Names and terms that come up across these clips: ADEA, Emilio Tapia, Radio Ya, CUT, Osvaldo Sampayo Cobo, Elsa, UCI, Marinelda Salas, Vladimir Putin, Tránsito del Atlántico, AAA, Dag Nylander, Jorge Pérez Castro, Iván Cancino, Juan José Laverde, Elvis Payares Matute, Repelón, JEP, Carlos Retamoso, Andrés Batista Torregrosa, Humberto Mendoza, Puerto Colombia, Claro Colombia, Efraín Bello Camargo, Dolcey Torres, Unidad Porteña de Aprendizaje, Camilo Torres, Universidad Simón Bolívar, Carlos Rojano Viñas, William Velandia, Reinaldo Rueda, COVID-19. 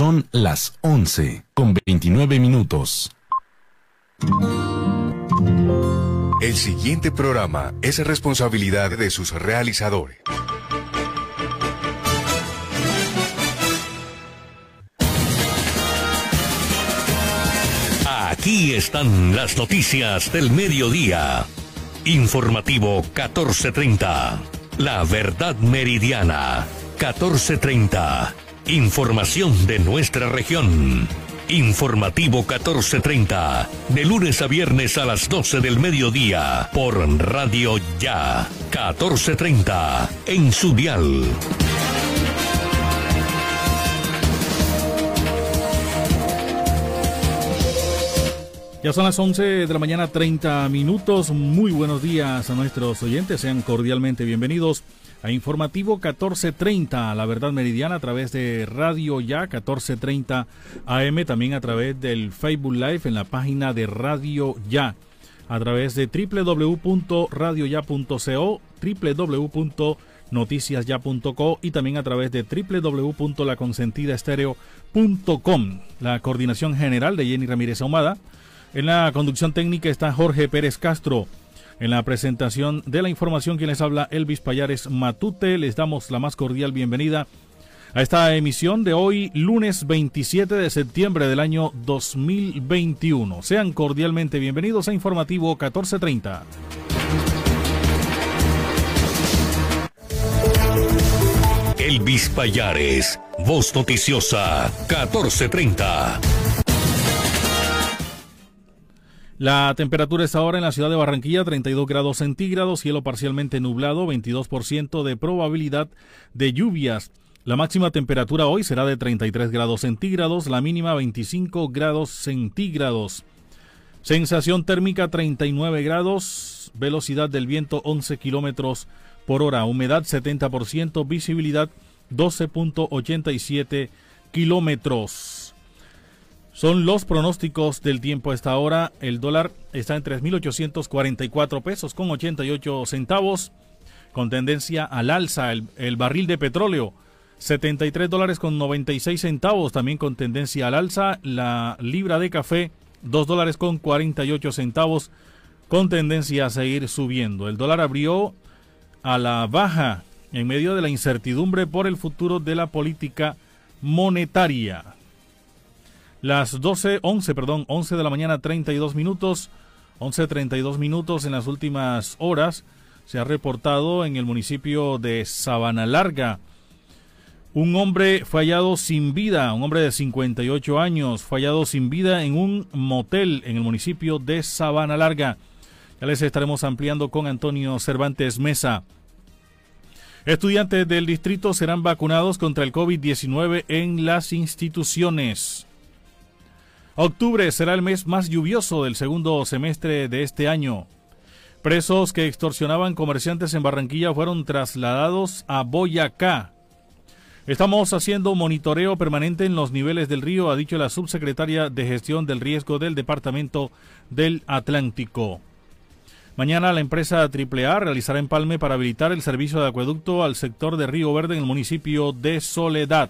Son las 11:29. El siguiente programa es responsabilidad de sus realizadores. Aquí están las noticias del mediodía. Informativo 1430. La Verdad Meridiana. 1430. Información de nuestra región. Informativo 1430. De lunes a viernes a las 12 del mediodía. Por Radio Ya. 1430. En su dial. Ya son las 11:30. Muy buenos días a nuestros oyentes. Sean cordialmente bienvenidos a Informativo 1430, La Verdad Meridiana, a través de Radio Ya 1430 AM, también a través del Facebook Live en la página de Radio Ya, a través de www.radioya.co, www.noticiasya.co y también a través de www.laconsentidaestereo.com. La coordinación general de Jenny Ramírez Ahumada. En la conducción técnica está Jorge Pérez Castro. En la presentación de la información, quien les habla, Elvis Payares Matute. Les damos la más cordial bienvenida a esta emisión de hoy, lunes 27 de septiembre del año 2021. Sean cordialmente bienvenidos a Informativo 1430. Elvis Payares, voz noticiosa, 1430. La temperatura está ahora en la ciudad de Barranquilla, 32 grados centígrados, cielo parcialmente nublado, 22% de probabilidad de lluvias. La máxima temperatura hoy será de 33 grados centígrados, la mínima 25 grados centígrados. Sensación térmica 39 grados, velocidad del viento 11 kilómetros por hora, humedad 70%, visibilidad 12.87 kilómetros. Son los pronósticos del tiempo a esta hora. El dólar está en 3.844 pesos con 88 centavos, con tendencia al alza. El barril de petróleo, $73 con 96 centavos, también con tendencia al alza. La libra de café, $2 con 48 centavos, con tendencia a seguir subiendo. El dólar abrió a la baja en medio de la incertidumbre por el futuro de la política monetaria. Las 11 de la mañana, 32 minutos, 11:32. En las últimas horas se ha reportado en el municipio de Sabana Larga. Un hombre fue hallado sin vida, un hombre de 58 años, fue hallado sin vida en un motel en el municipio de Sabana Larga. Ya les estaremos ampliando con Antonio Cervantes Mesa. Estudiantes del distrito serán vacunados contra el COVID-19 en las instituciones. Octubre será el mes más lluvioso del segundo semestre de este año. Presos que extorsionaban comerciantes en Barranquilla fueron trasladados a Boyacá. Estamos haciendo monitoreo permanente en los niveles del río, ha dicho la subsecretaria de Gestión del Riesgo del Departamento del Atlántico. Mañana la empresa AAA realizará empalme para habilitar el servicio de acueducto al sector de Río Verde en el municipio de Soledad.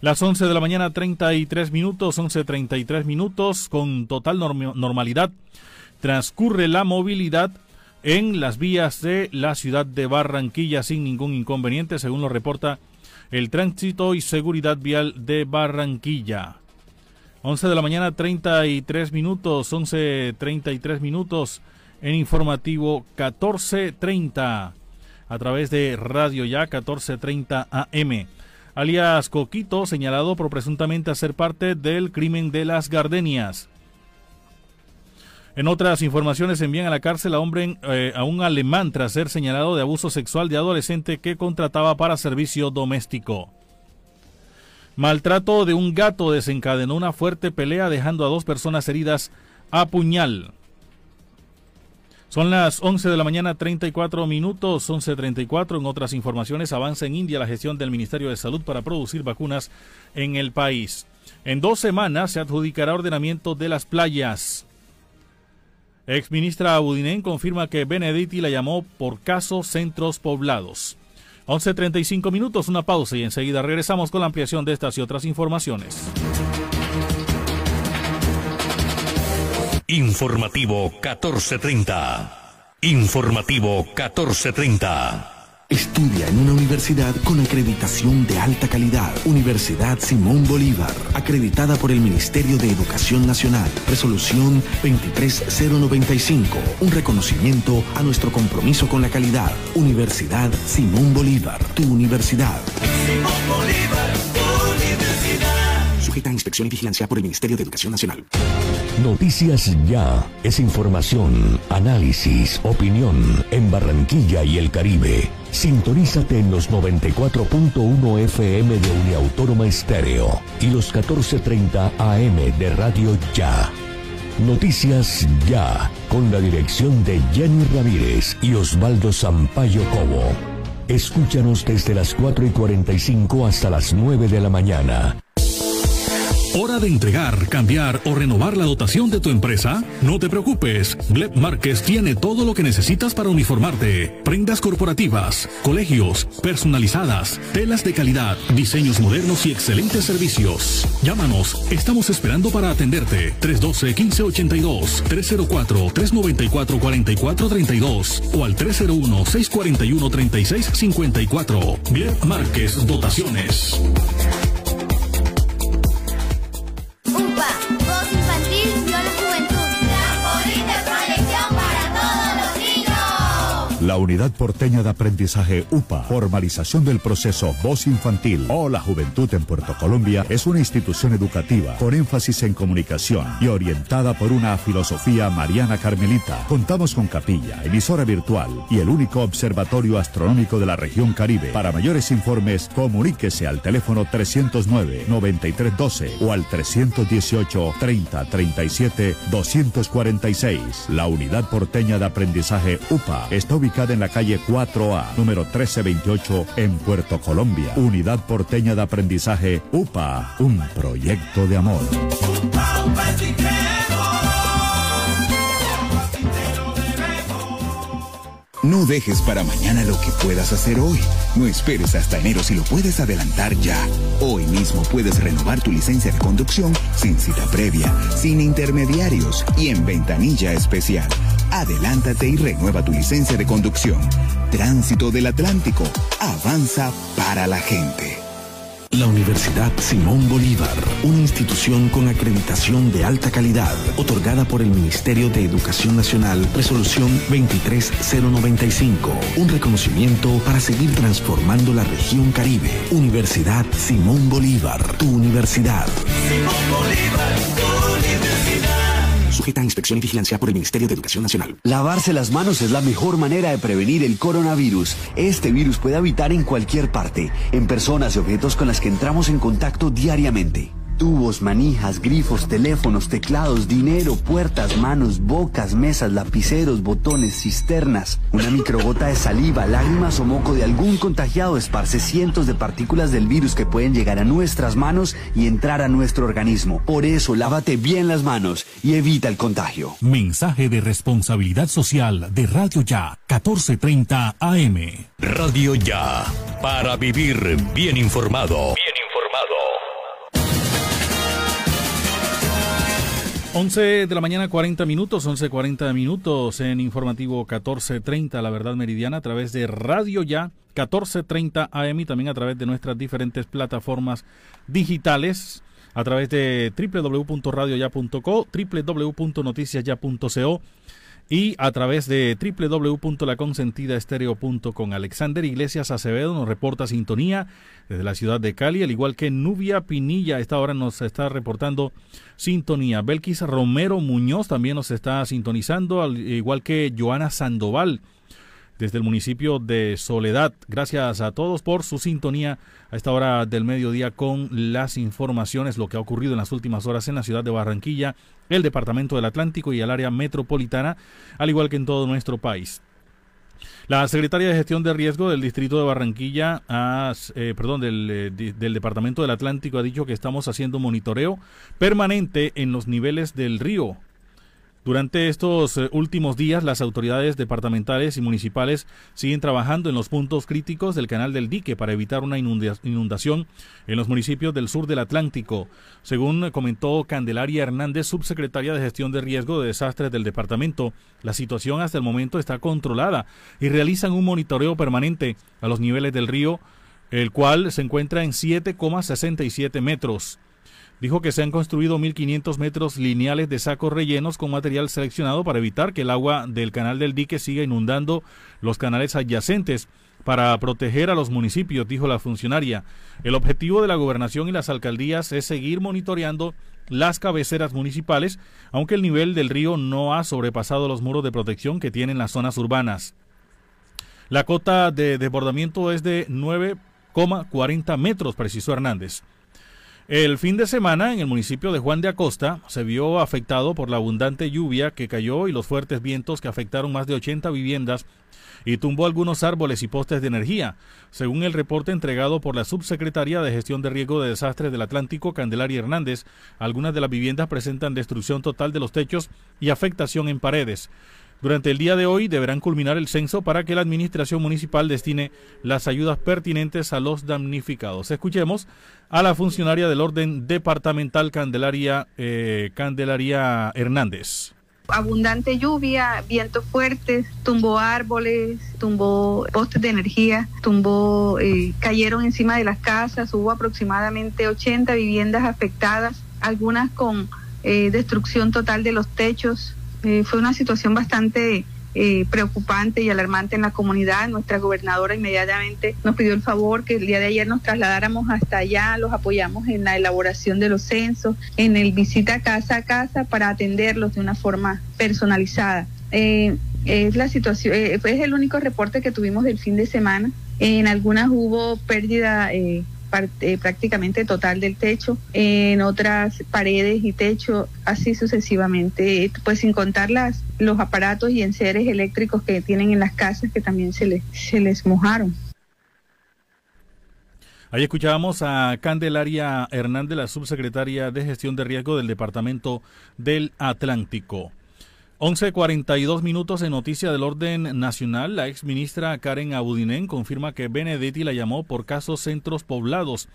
Las 11 de la mañana, 33 minutos, 11:33, con total normalidad transcurre la movilidad en las vías de la ciudad de Barranquilla sin ningún inconveniente, según lo reporta el Tránsito y Seguridad Vial de Barranquilla. 11 de la mañana, 33 minutos, 11:33, en Informativo 1430, a través de Radio Ya 1430 AM. Alias Coquito, señalado por presuntamente hacer parte del crimen de las gardenias. En otras informaciones, envían a la cárcel a un alemán tras ser señalado de abuso sexual de adolescente que contrataba para servicio doméstico. Maltrato de un gato desencadenó una fuerte pelea dejando a dos personas heridas a puñal. Son las 11 de la mañana, 34 minutos, 11:34. En otras informaciones, avanza en India la gestión del Ministerio de Salud para producir vacunas en el país. En 2 semanas se adjudicará ordenamiento de las playas. Exministra Abudinen confirma que Benedetti la llamó por caso centros poblados. 11:35 minutos, una pausa y enseguida regresamos con la ampliación de estas y otras informaciones. Informativo 1430. Informativo 1430. Estudia en una universidad con acreditación de alta calidad. Universidad Simón Bolívar, acreditada por el Ministerio de Educación Nacional. Resolución 23095, un reconocimiento a nuestro compromiso con la calidad. Universidad Simón Bolívar, tu universidad. Simón Bolívar, tu universidad. Sujeta a inspección y vigilancia por el Ministerio de Educación Nacional. Noticias Ya es información, análisis, opinión en Barranquilla y el Caribe. Sintonízate en los 94.1 FM de Uniautónoma Estéreo y los 14:30 AM de Radio Ya. Noticias Ya, con la dirección de Jenny Ramírez y Osvaldo Sampayo Cobo. Escúchanos desde las 4:45 hasta las 9 de la mañana. ¿Hora de entregar, cambiar o renovar la dotación de tu empresa? No te preocupes, Gleb Márquez tiene todo lo que necesitas para uniformarte. Prendas corporativas, colegios, personalizadas, telas de calidad, diseños modernos y excelentes servicios. Llámanos, estamos esperando para atenderte. 312-1582, 304-394-4432 o al 301-641-3654. Gleb Márquez Dotaciones. La Unidad Porteña de Aprendizaje UPA, formalización del proceso Voz Infantil o la Juventud en Puerto Colombia, es una institución educativa con énfasis en comunicación y orientada por una filosofía mariana carmelita. Contamos con capilla, emisora virtual y el único observatorio astronómico de la región Caribe. Para mayores informes, comuníquese al teléfono 309-9312 o al 318-3037-246. La Unidad Porteña de Aprendizaje UPA está ubicada en la calle 4A, número 1328, en Puerto Colombia. Unidad Porteña de Aprendizaje, UPA, un proyecto de amor. No dejes para mañana lo que puedas hacer hoy. No esperes hasta enero si lo puedes adelantar ya. Hoy mismo puedes renovar tu licencia de conducción sin cita previa, sin intermediarios y en ventanilla especial. Adelántate y renueva tu licencia de conducción. Tránsito del Atlántico. Avanza para la gente. La Universidad Simón Bolívar, una institución con acreditación de alta calidad, otorgada por el Ministerio de Educación Nacional, resolución 23095, un reconocimiento para seguir transformando la región Caribe. Universidad Simón Bolívar, tu universidad. Simón Bolívar, tu universidad. Sujeta a inspección y vigilancia por el Ministerio de Educación Nacional. Lavarse las manos es la mejor manera de prevenir el coronavirus. Este virus puede habitar en cualquier parte, en personas y objetos con las que entramos en contacto diariamente. Tubos, manijas, grifos, teléfonos, teclados, dinero, puertas, manos, bocas, mesas, lapiceros, botones, cisternas. Una microgota de saliva, lágrimas o moco de algún contagiado esparce cientos de partículas del virus que pueden llegar a nuestras manos y entrar a nuestro organismo. Por eso, lávate bien las manos y evita el contagio. Mensaje de responsabilidad social de Radio Ya, 1430 AM. Radio Ya, para vivir bien informado. 11 de la mañana, 40 minutos, 11:40 minutos en Informativo 1430, La Verdad Meridiana, a través de Radio Ya, 1430 AM y también a través de nuestras diferentes plataformas digitales, a través de www.radioya.co, www.noticiasya.co y a través de www.laconsentidaestereo.com. Alexander Iglesias Acevedo nos reporta sintonía desde la ciudad de Cali, al igual que Nubia Pinilla, a esta hora nos está reportando sintonía. Belkis Romero Muñoz también nos está sintonizando, al igual que Joana Sandoval, desde el municipio de Soledad. Gracias a todos por su sintonía a esta hora del mediodía con las informaciones, lo que ha ocurrido en las últimas horas en la ciudad de Barranquilla, el departamento del Atlántico y el área metropolitana, al igual que en todo nuestro país. La secretaria de Gestión de Riesgo del Distrito de Barranquilla, del departamento del Atlántico, ha dicho que estamos haciendo un monitoreo permanente en los niveles del río Durante estos últimos días, las autoridades departamentales y municipales siguen trabajando en los puntos críticos del Canal del Dique para evitar una inundación en los municipios del sur del Atlántico. Según comentó Candelaria Hernández, subsecretaria de Gestión de Riesgo de Desastres del departamento, la situación hasta el momento está controlada y realizan un monitoreo permanente a los niveles del río, el cual se encuentra en 7,67 metros. Dijo que se han construido 1.500 metros lineales de sacos rellenos con material seleccionado para evitar que el agua del Canal del Dique siga inundando los canales adyacentes para proteger a los municipios, dijo la funcionaria. El objetivo de la gobernación y las alcaldías es seguir monitoreando las cabeceras municipales, aunque el nivel del río no ha sobrepasado los muros de protección que tienen las zonas urbanas. La cota de desbordamiento es de 9,40 metros, precisó Hernández. El fin de semana en el municipio de Juan de Acosta se vio afectado por la abundante lluvia que cayó y los fuertes vientos que afectaron más de 80 viviendas y tumbó algunos árboles y postes de energía. Según el reporte entregado por la subsecretaria de Gestión de Riesgo de Desastres del Atlántico, Candelaria Hernández, algunas de las viviendas presentan destrucción total de los techos y afectación en paredes. Durante el día de hoy deberán culminar el censo para que la administración municipal destine las ayudas pertinentes a los damnificados. Escuchemos a la funcionaria del orden departamental Candelaria Hernández. Abundante lluvia, vientos fuertes, tumbó árboles, tumbó postes de energía, tumbó, cayeron encima de las casas, hubo aproximadamente 80 viviendas afectadas, algunas con destrucción total de los techos. Fue una situación bastante preocupante y alarmante en la comunidad. Nuestra gobernadora inmediatamente nos pidió el favor que el día de ayer nos trasladáramos hasta allá, los apoyamos en la elaboración de los censos, en el visita casa a casa para atenderlos de una forma personalizada. Es la situación, es el único reporte que tuvimos del fin de semana. En algunas hubo pérdida prácticamente total del techo, en otras paredes y techo, así sucesivamente, pues sin contar los aparatos y enseres eléctricos que tienen en las casas que también se les mojaron. Ahí escuchábamos a Candelaria Hernández, la subsecretaria de Gestión de Riesgo del Departamento del Atlántico. 11:42 minutos en noticia del orden nacional. La exministra Karen Abudinen confirma que Benedetti la llamó por casos centros poblados.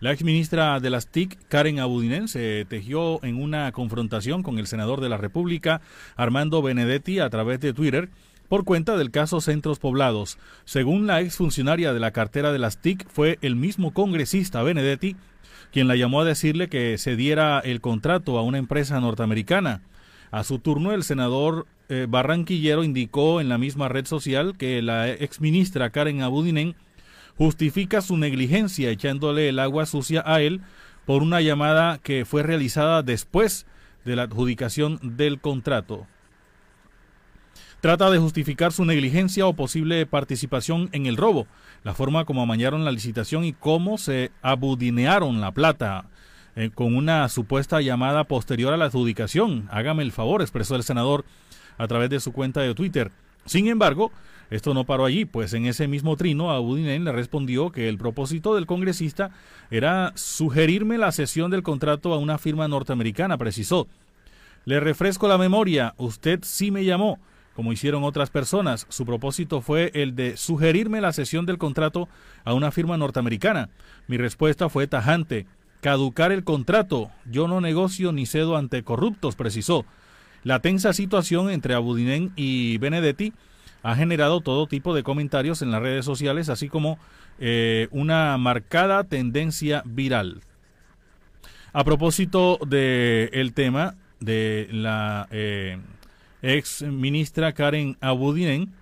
La exministra de las TIC, Karen Abudinen, se tejió en una confrontación con el senador de la República, Armando Benedetti, a través de Twitter, por cuenta del caso Centros Poblados. Según la exfuncionaria de la cartera de las TIC, fue el mismo congresista Benedetti quien la llamó a decirle que se diera el contrato a una empresa norteamericana. A su turno, el senador barranquillero indicó en la misma red social que la exministra Karen Abudinen justifica su negligencia echándole el agua sucia a él por una llamada que fue realizada después de la adjudicación del contrato. Trata de justificar su negligencia o posible participación en el robo, la forma como amañaron la licitación y cómo se abudinearon la plata con una supuesta llamada posterior a la adjudicación. Hágame el favor, expresó el senador a través de su cuenta de Twitter. Sin embargo, esto no paró allí, pues en ese mismo trino Abudinen le respondió que el propósito del congresista era sugerirme la cesión del contrato a una firma norteamericana, precisó. Le refresco la memoria, usted sí me llamó, como hicieron otras personas. Su propósito fue el de sugerirme la cesión del contrato a una firma norteamericana. Mi respuesta fue tajante. Caducar el contrato, yo no negocio ni cedo ante corruptos, precisó. La tensa situación entre Abudinen y Benedetti ha generado todo tipo de comentarios en las redes sociales, así como una marcada tendencia viral. A propósito del tema de la ex ministra Karen Abudinen,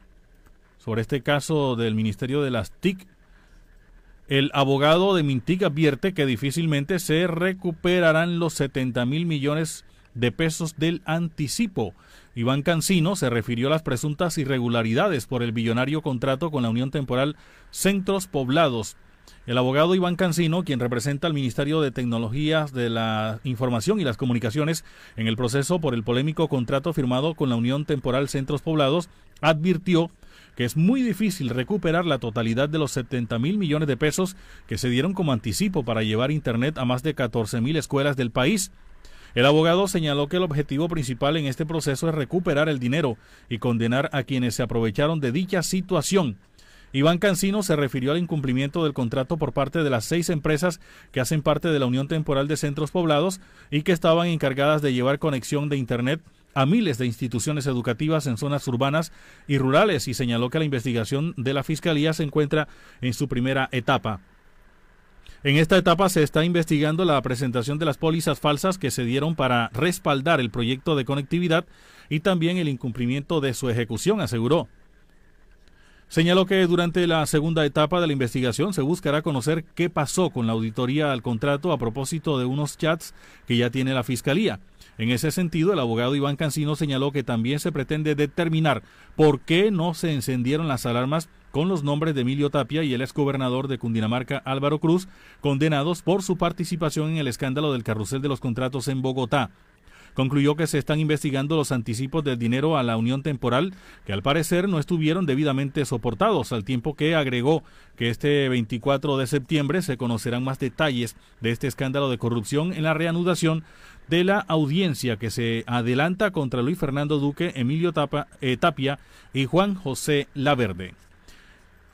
sobre este caso del Ministerio de las TIC, el abogado de Mintic advierte que difícilmente se recuperarán los 70.000 millones de pesos del anticipo. Iván Cancino se refirió a las presuntas irregularidades por el billonario contrato con la Unión Temporal Centros Poblados. El abogado Iván Cancino, quien representa al Ministerio de Tecnologías de la Información y las Comunicaciones en el proceso por el polémico contrato firmado con la Unión Temporal Centros Poblados, advirtió que es muy difícil recuperar la totalidad de los 70.000 millones de pesos que se dieron como anticipo para llevar Internet a más de 14.000 escuelas del país. El abogado señaló que el objetivo principal en este proceso es recuperar el dinero y condenar a quienes se aprovecharon de dicha situación. Iván Cancino se refirió al incumplimiento del contrato por parte de las 6 empresas que hacen parte de la Unión Temporal de Centros Poblados y que estaban encargadas de llevar conexión de Internet a miles de instituciones educativas en zonas urbanas y rurales, y señaló que la investigación de la Fiscalía se encuentra en su primera etapa. En esta etapa se está investigando la presentación de las pólizas falsas que se dieron para respaldar el proyecto de conectividad y también el incumplimiento de su ejecución, aseguró. Señaló que durante la segunda etapa de la investigación se buscará conocer qué pasó con la auditoría al contrato a propósito de unos chats que ya tiene la Fiscalía. En ese sentido, el abogado Iván Cancino señaló que también se pretende determinar por qué no se encendieron las alarmas con los nombres de Emilio Tapia y el exgobernador de Cundinamarca Álvaro Cruz, condenados por su participación en el escándalo del carrusel de los contratos en Bogotá. Concluyó que se están investigando los anticipos del dinero a la Unión Temporal, que al parecer no estuvieron debidamente soportados, al tiempo que agregó que este 24 de septiembre se conocerán más detalles de este escándalo de corrupción en la reanudación de la audiencia que se adelanta contra Luis Fernando Duque, Emilio Tapia y Juan José Laverde.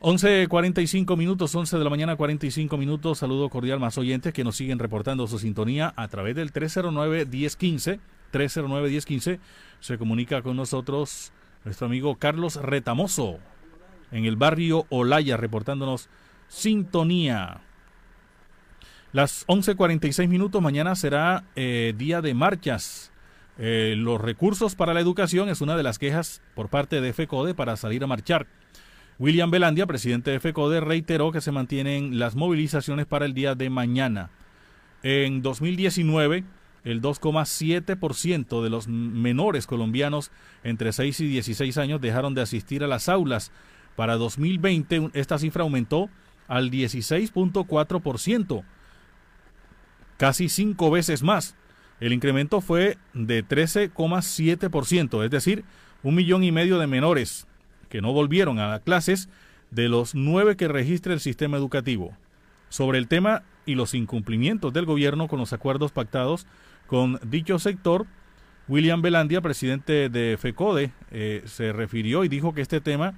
11 de la mañana, 45 minutos. Saludo cordial más oyentes que nos siguen reportando su sintonía a través del 309-1015. 309-1015 se comunica con nosotros nuestro amigo Carlos Retamoso en el barrio Olaya, reportándonos sintonía. Las 11:46 minutos. Mañana será día de marchas. Los recursos para la educación es una de las quejas por parte de FECODE para salir a marchar. William Velandia, presidente de FECODE, reiteró que se mantienen las movilizaciones para el día de mañana. En 2019, el 2,7% de los menores colombianos entre 6 y 16 años dejaron de asistir a las aulas. Para 2020, esta cifra aumentó al 16,4%, casi 5 veces más. El incremento fue de 13,7%, es decir, 1,5 millones de menores que no volvieron a clases de los 9 que registra el sistema educativo. Sobre el tema y los incumplimientos del gobierno con los acuerdos pactados con dicho sector, William Velandia, presidente de FECODE, se refirió y dijo que este tema,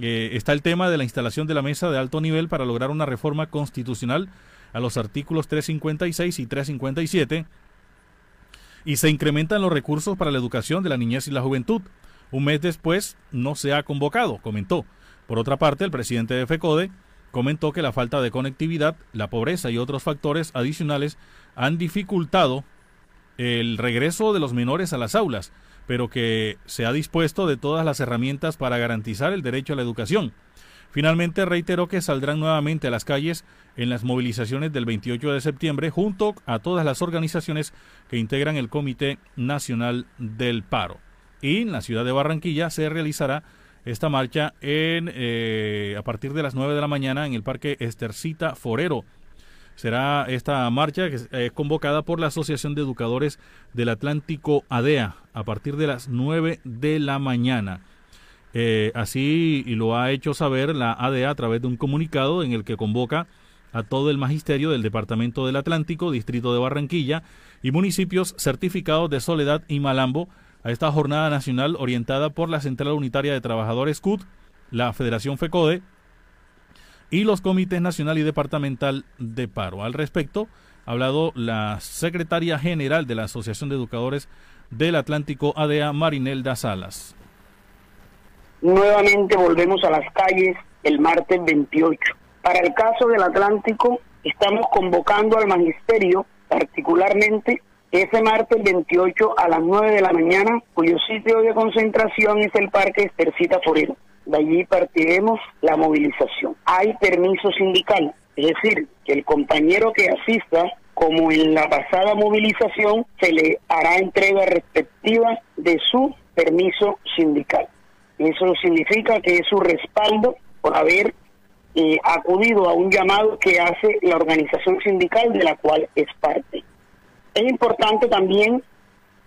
está el tema de la instalación de la mesa de alto nivel para lograr una reforma constitucional a los artículos 356 y 357, y se incrementan los recursos para la educación de la niñez y la juventud. Un mes después no se ha convocado, comentó. Por otra parte, el presidente de FECODE comentó que la falta de conectividad, la pobreza y otros factores adicionales han dificultado el regreso de los menores a las aulas, pero que se ha dispuesto de todas las herramientas para garantizar el derecho a la educación. Finalmente, reiteró que saldrán nuevamente a las calles en las movilizaciones del 28 de septiembre junto a todas las organizaciones que integran el Comité Nacional del Paro. Y en la ciudad de Barranquilla se realizará esta marcha a partir de las 9 de la mañana en el Parque Estercita Forero. Será esta marcha que es convocada por la Asociación de Educadores del Atlántico ADEA a partir de las 9 de la mañana. Así lo ha hecho saber la ADEA a través de un comunicado en el que convoca a todo el magisterio del Departamento del Atlántico, Distrito de Barranquilla y municipios certificados de Soledad y Malambo a esta jornada nacional orientada por la Central Unitaria de Trabajadores CUT, la Federación FECODE y los Comités Nacional y Departamental de Paro. Al respecto, ha hablado la secretaria general de la Asociación de Educadores del Atlántico ADEA, Marinelda Salas. Nuevamente volvemos a las calles el martes 28. Para el caso del Atlántico, estamos convocando al magisterio, particularmente ese martes 28 a las 9 de la mañana, cuyo sitio de concentración es el Parque Estercita Forero. De allí partiremos la movilización. Hay permiso sindical, es decir, que el compañero que asista, como en la pasada movilización, se le hará entrega respectiva de su permiso sindical. Eso significa que es su respaldo por haber acudido a un llamado que hace la organización sindical de la cual es parte. Es importante también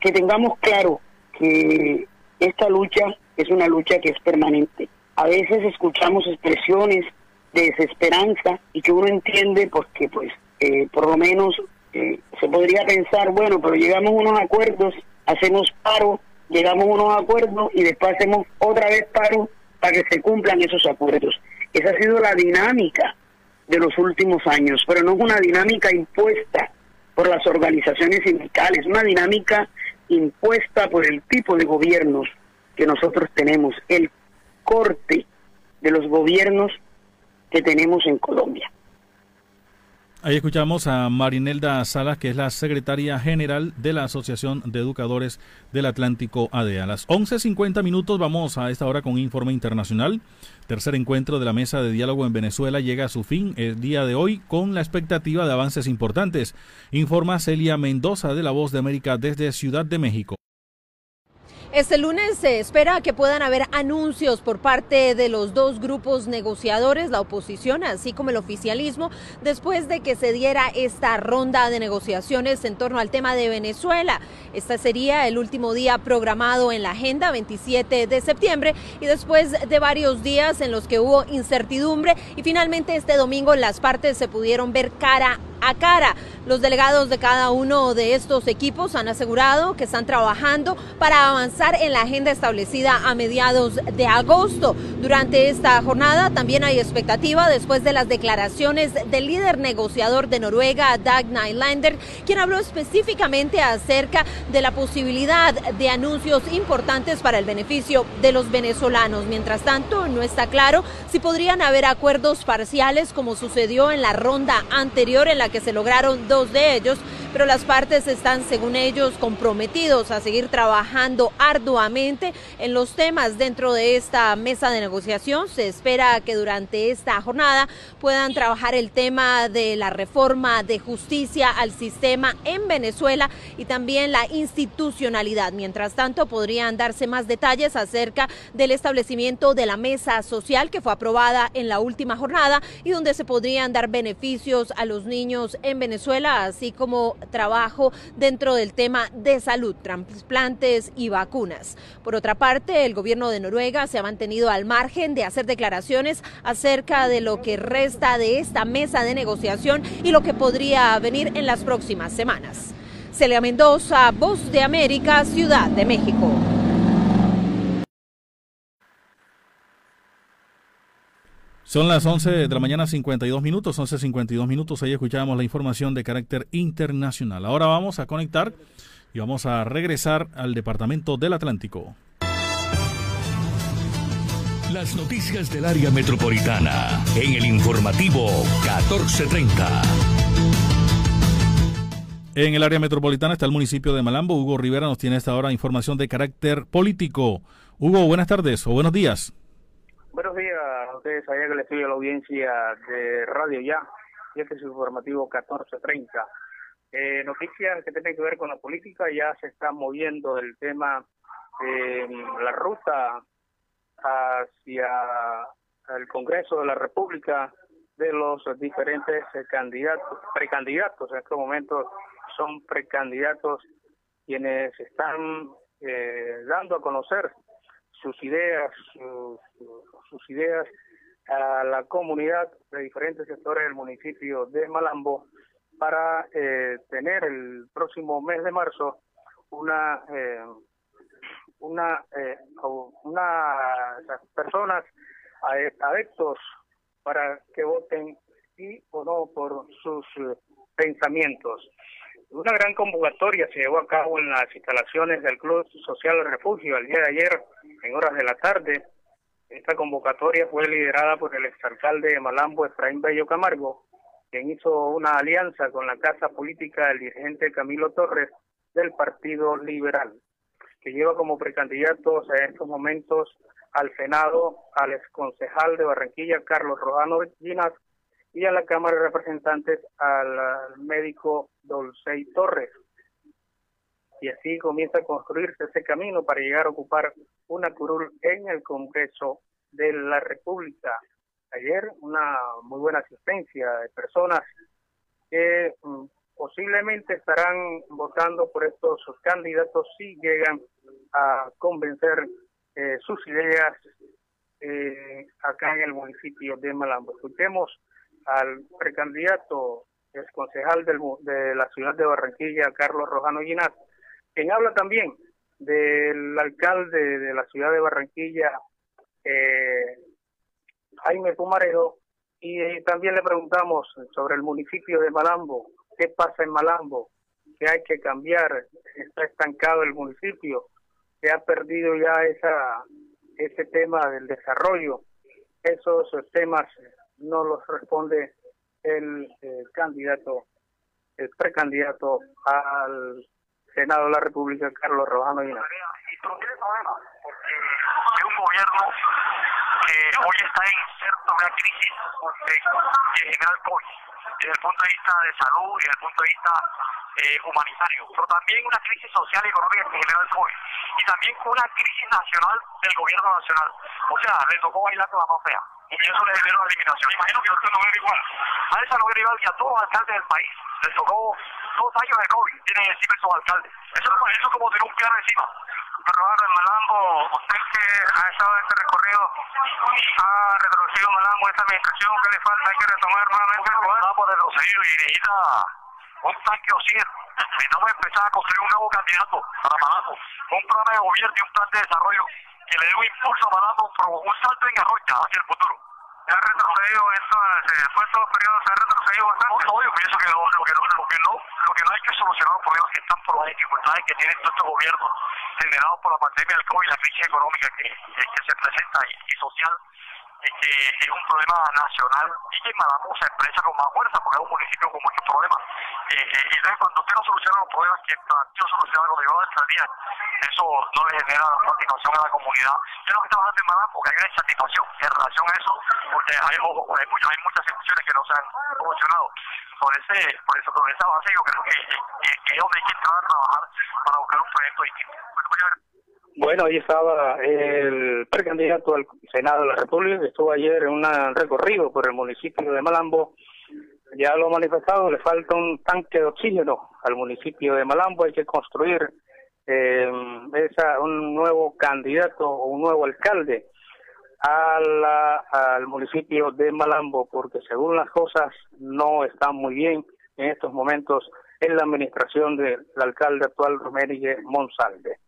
que tengamos claro que esta lucha es una lucha que es permanente. A veces escuchamos expresiones de desesperanza y que uno entiende porque por lo menos se podría pensar, bueno, pero llegamos a unos acuerdos, hacemos paro, llegamos a unos acuerdos y después hacemos otra vez paro para que se cumplan esos acuerdos. Esa ha sido la dinámica de los últimos años, pero no es una dinámica impuesta por las organizaciones sindicales, una dinámica impuesta por el tipo de gobiernos que nosotros tenemos, el corte de los gobiernos que tenemos en Colombia. Ahí escuchamos a Marinelda Salas, que es la secretaria general de la Asociación de Educadores del Atlántico ADEA. A las 11:50 vamos a esta hora con Informe Internacional. Tercer encuentro de la Mesa de Diálogo en Venezuela llega a su fin el día de hoy con la expectativa de avances importantes. Informa Celia Mendoza de La Voz de América desde Ciudad de México. Este lunes se espera que puedan haber anuncios por parte de los dos grupos negociadores, la oposición así como el oficialismo, después de que se diera esta ronda de negociaciones en torno al tema de Venezuela. Este sería el último día programado en la agenda, 27 de septiembre, y después de varios días en los que hubo incertidumbre y finalmente este domingo las partes se pudieron ver cara a cara. Los delegados de cada uno de estos equipos han asegurado que están trabajando para avanzar en la agenda establecida a mediados de agosto. Durante esta jornada también hay expectativa después de las declaraciones del líder negociador de Noruega, Dag Nylander, quien habló específicamente acerca de la posibilidad de anuncios importantes para el beneficio de los venezolanos. Mientras tanto, no está claro si podrían haber acuerdos parciales como sucedió en la ronda anterior en la que se lograron dos de ellos, pero las partes están, según ellos, comprometidos a seguir trabajando arduamente en los temas dentro de esta mesa de negociación. Se espera que durante esta jornada puedan trabajar el tema de la reforma de justicia al sistema en Venezuela y también la institucionalidad. Mientras tanto, podrían darse más detalles acerca del establecimiento de la mesa social que fue aprobada en la última jornada y donde se podrían dar beneficios a los niños en Venezuela, así como trabajo dentro del tema de salud, trasplantes y vacunas. Por otra parte, el gobierno de Noruega se ha mantenido al margen de hacer declaraciones acerca de lo que resta de esta mesa de negociación y lo que podría venir en las próximas semanas. Celia Mendoza, Voz de América, Ciudad de México. Son las 11:52, 11:52. Ahí escuchábamos la información de carácter internacional. Ahora vamos a conectar y vamos a regresar al Departamento del Atlántico. Las noticias del área metropolitana en el Informativo 1430. En el área metropolitana está el municipio de Malambo. Hugo Rivera nos tiene a esta hora información de carácter político. Hugo, buenas tardes o buenos días. Buenos días a ustedes, allá que les estoy a la audiencia de Radio Ya, y este es el informativo 1430. Noticias que tienen que ver con la política, ya se está moviendo el tema, la ruta hacia el Congreso de la República de los diferentes candidatos, precandidatos. En estos momentos son precandidatos quienes están dando a conocer sus ideas a la comunidad de diferentes sectores del municipio de Malambo para tener el próximo mes de marzo unas personas adeptos para que voten sí o no por sus pensamientos. Una gran convocatoria se llevó a cabo en las instalaciones del Club Social del Refugio el día de ayer, en horas de la tarde. Esta convocatoria fue liderada por el exalcalde de Malambo, Efraín Bello Camargo, quien hizo una alianza con la casa política del dirigente Camilo Torres del Partido Liberal, que lleva como precandidatos en estos momentos al Senado, al exconcejal de Barranquilla, Carlos Rojano Viñas, y a la Cámara de Representantes al médico Dolcey Torres. Y así comienza a construirse ese camino para llegar a ocupar una curul en el Congreso de la República. Ayer una muy buena asistencia de personas que posiblemente estarán votando por estos candidatos si llegan a convencer sus ideas acá en el municipio de Malambo. Escuchemos al precandidato exconcejal de la ciudad de Barranquilla, Carlos Rojano Viñas, quien habla también del alcalde de la ciudad de Barranquilla, Jaime Pumarejo, y también le preguntamos sobre el municipio de Malambo, qué pasa en Malambo, qué hay que cambiar, está estancado el municipio, se ha perdido ya ese tema del desarrollo. Esos temas no los responde el candidato, el precandidato al Senado de la República, Carlos Rojano Viñas. ¿Y por qué el problema? Porque es un gobierno que hoy está inserto en una crisis de general COVID, desde el punto de vista de salud y desde el punto de vista humanitario, pero también una crisis social y económica que genera el COVID, y también una crisis nacional del gobierno nacional. O sea, le tocó bailar con la más fea, y eso le generó la eliminación. Imagino que a usted no era igual. A esa no era igual que a todos los alcaldes del país. Les tocó 2 años de COVID, tienen que decir esos alcaldes. Eso es como tener un piano encima. Pero ahora en Malambo, usted que ha estado en este recorrido, ha retrocedido Malambo esta administración, ¿qué le falta? Hay que retomar nuevamente el poder. Por retrocedido y necesita un tanque oxígeno. Necesitamos empezar a construir un nuevo candidato para Malambo, un programa de gobierno y un plan de desarrollo que le dé un impulso a Malambo, un salto en arrocha hacia el futuro. ¿Se ha retrocedido después de los periodos? ¿Se ha retrocedido bastante? No, yo pienso que lo que no hay que solucionar los problemas que están por las dificultades que tienen todos estos gobiernos generados por la pandemia del COVID, la crisis económica que se presenta y social, que es un problema nacional y que Malambo se expresa con más fuerza porque es un municipio con muchos problemas. Y entonces cuando usted no soluciona los problemas que planteó solucionar los de esta día, eso no le genera la satisfacción a la comunidad. Yo creo que está bastante mal porque hay gran insatisfacción en relación a eso, porque hay muchas instituciones que no se han solucionado. Por esa base yo creo que es donde hay que entrar a trabajar para buscar un proyecto distinto. Bueno, ahí estaba el precandidato al Senado de la República, que estuvo ayer en un recorrido por el municipio de Malambo. Ya lo ha manifestado, le falta un tanque de oxígeno al municipio de Malambo. Hay que construir un nuevo candidato o un nuevo alcalde al municipio de Malambo, porque según las cosas no están muy bien en estos momentos en la administración del alcalde actual, Romériguez Monsalve.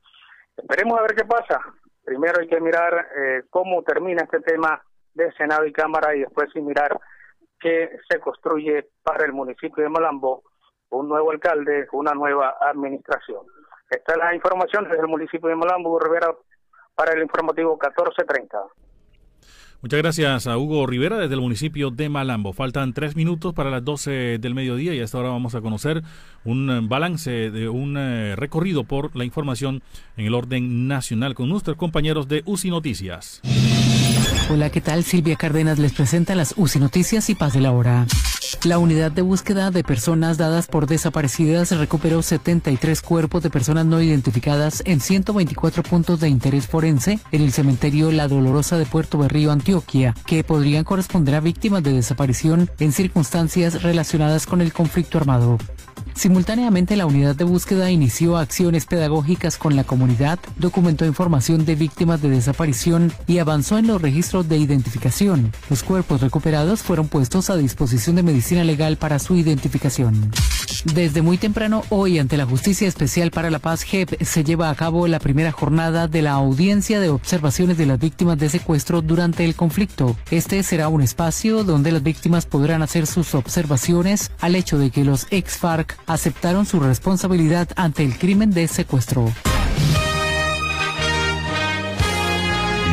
Esperemos a ver qué pasa. Primero hay que mirar cómo termina este tema de Senado y Cámara, y después sí mirar qué se construye para el municipio de Malambo, un nuevo alcalde, una nueva administración. Está la información desde el municipio de Malambo, Hugo Rivera, para el informativo 1430. Muchas gracias a Hugo Rivera desde el municipio de Malambo. Faltan 3 minutos para las 12 del mediodía y hasta ahora vamos a conocer un balance de un recorrido por la información en el orden nacional con nuestros compañeros de UCI Noticias. Hola, ¿qué tal? Silvia Cárdenas les presenta las UCI Noticias y Paz de la Hora. La unidad de búsqueda de personas dadas por desaparecidas recuperó 73 cuerpos de personas no identificadas en 124 puntos de interés forense en el cementerio La Dolorosa de Puerto Berrío, Antioquia, que podrían corresponder a víctimas de desaparición en circunstancias relacionadas con el conflicto armado. Simultáneamente, la unidad de búsqueda inició acciones pedagógicas con la comunidad, documentó información de víctimas de desaparición y avanzó en los registros de identificación. Los cuerpos recuperados fueron puestos a disposición de medicina legal para su identificación. Desde muy temprano hoy, ante la Justicia Especial para la Paz JEP, se lleva a cabo la primera jornada de la audiencia de observaciones de las víctimas de secuestro durante el conflicto. Este será un espacio donde las víctimas podrán hacer sus observaciones al hecho de que los ex-FARC aceptaron su responsabilidad ante el crimen de secuestro.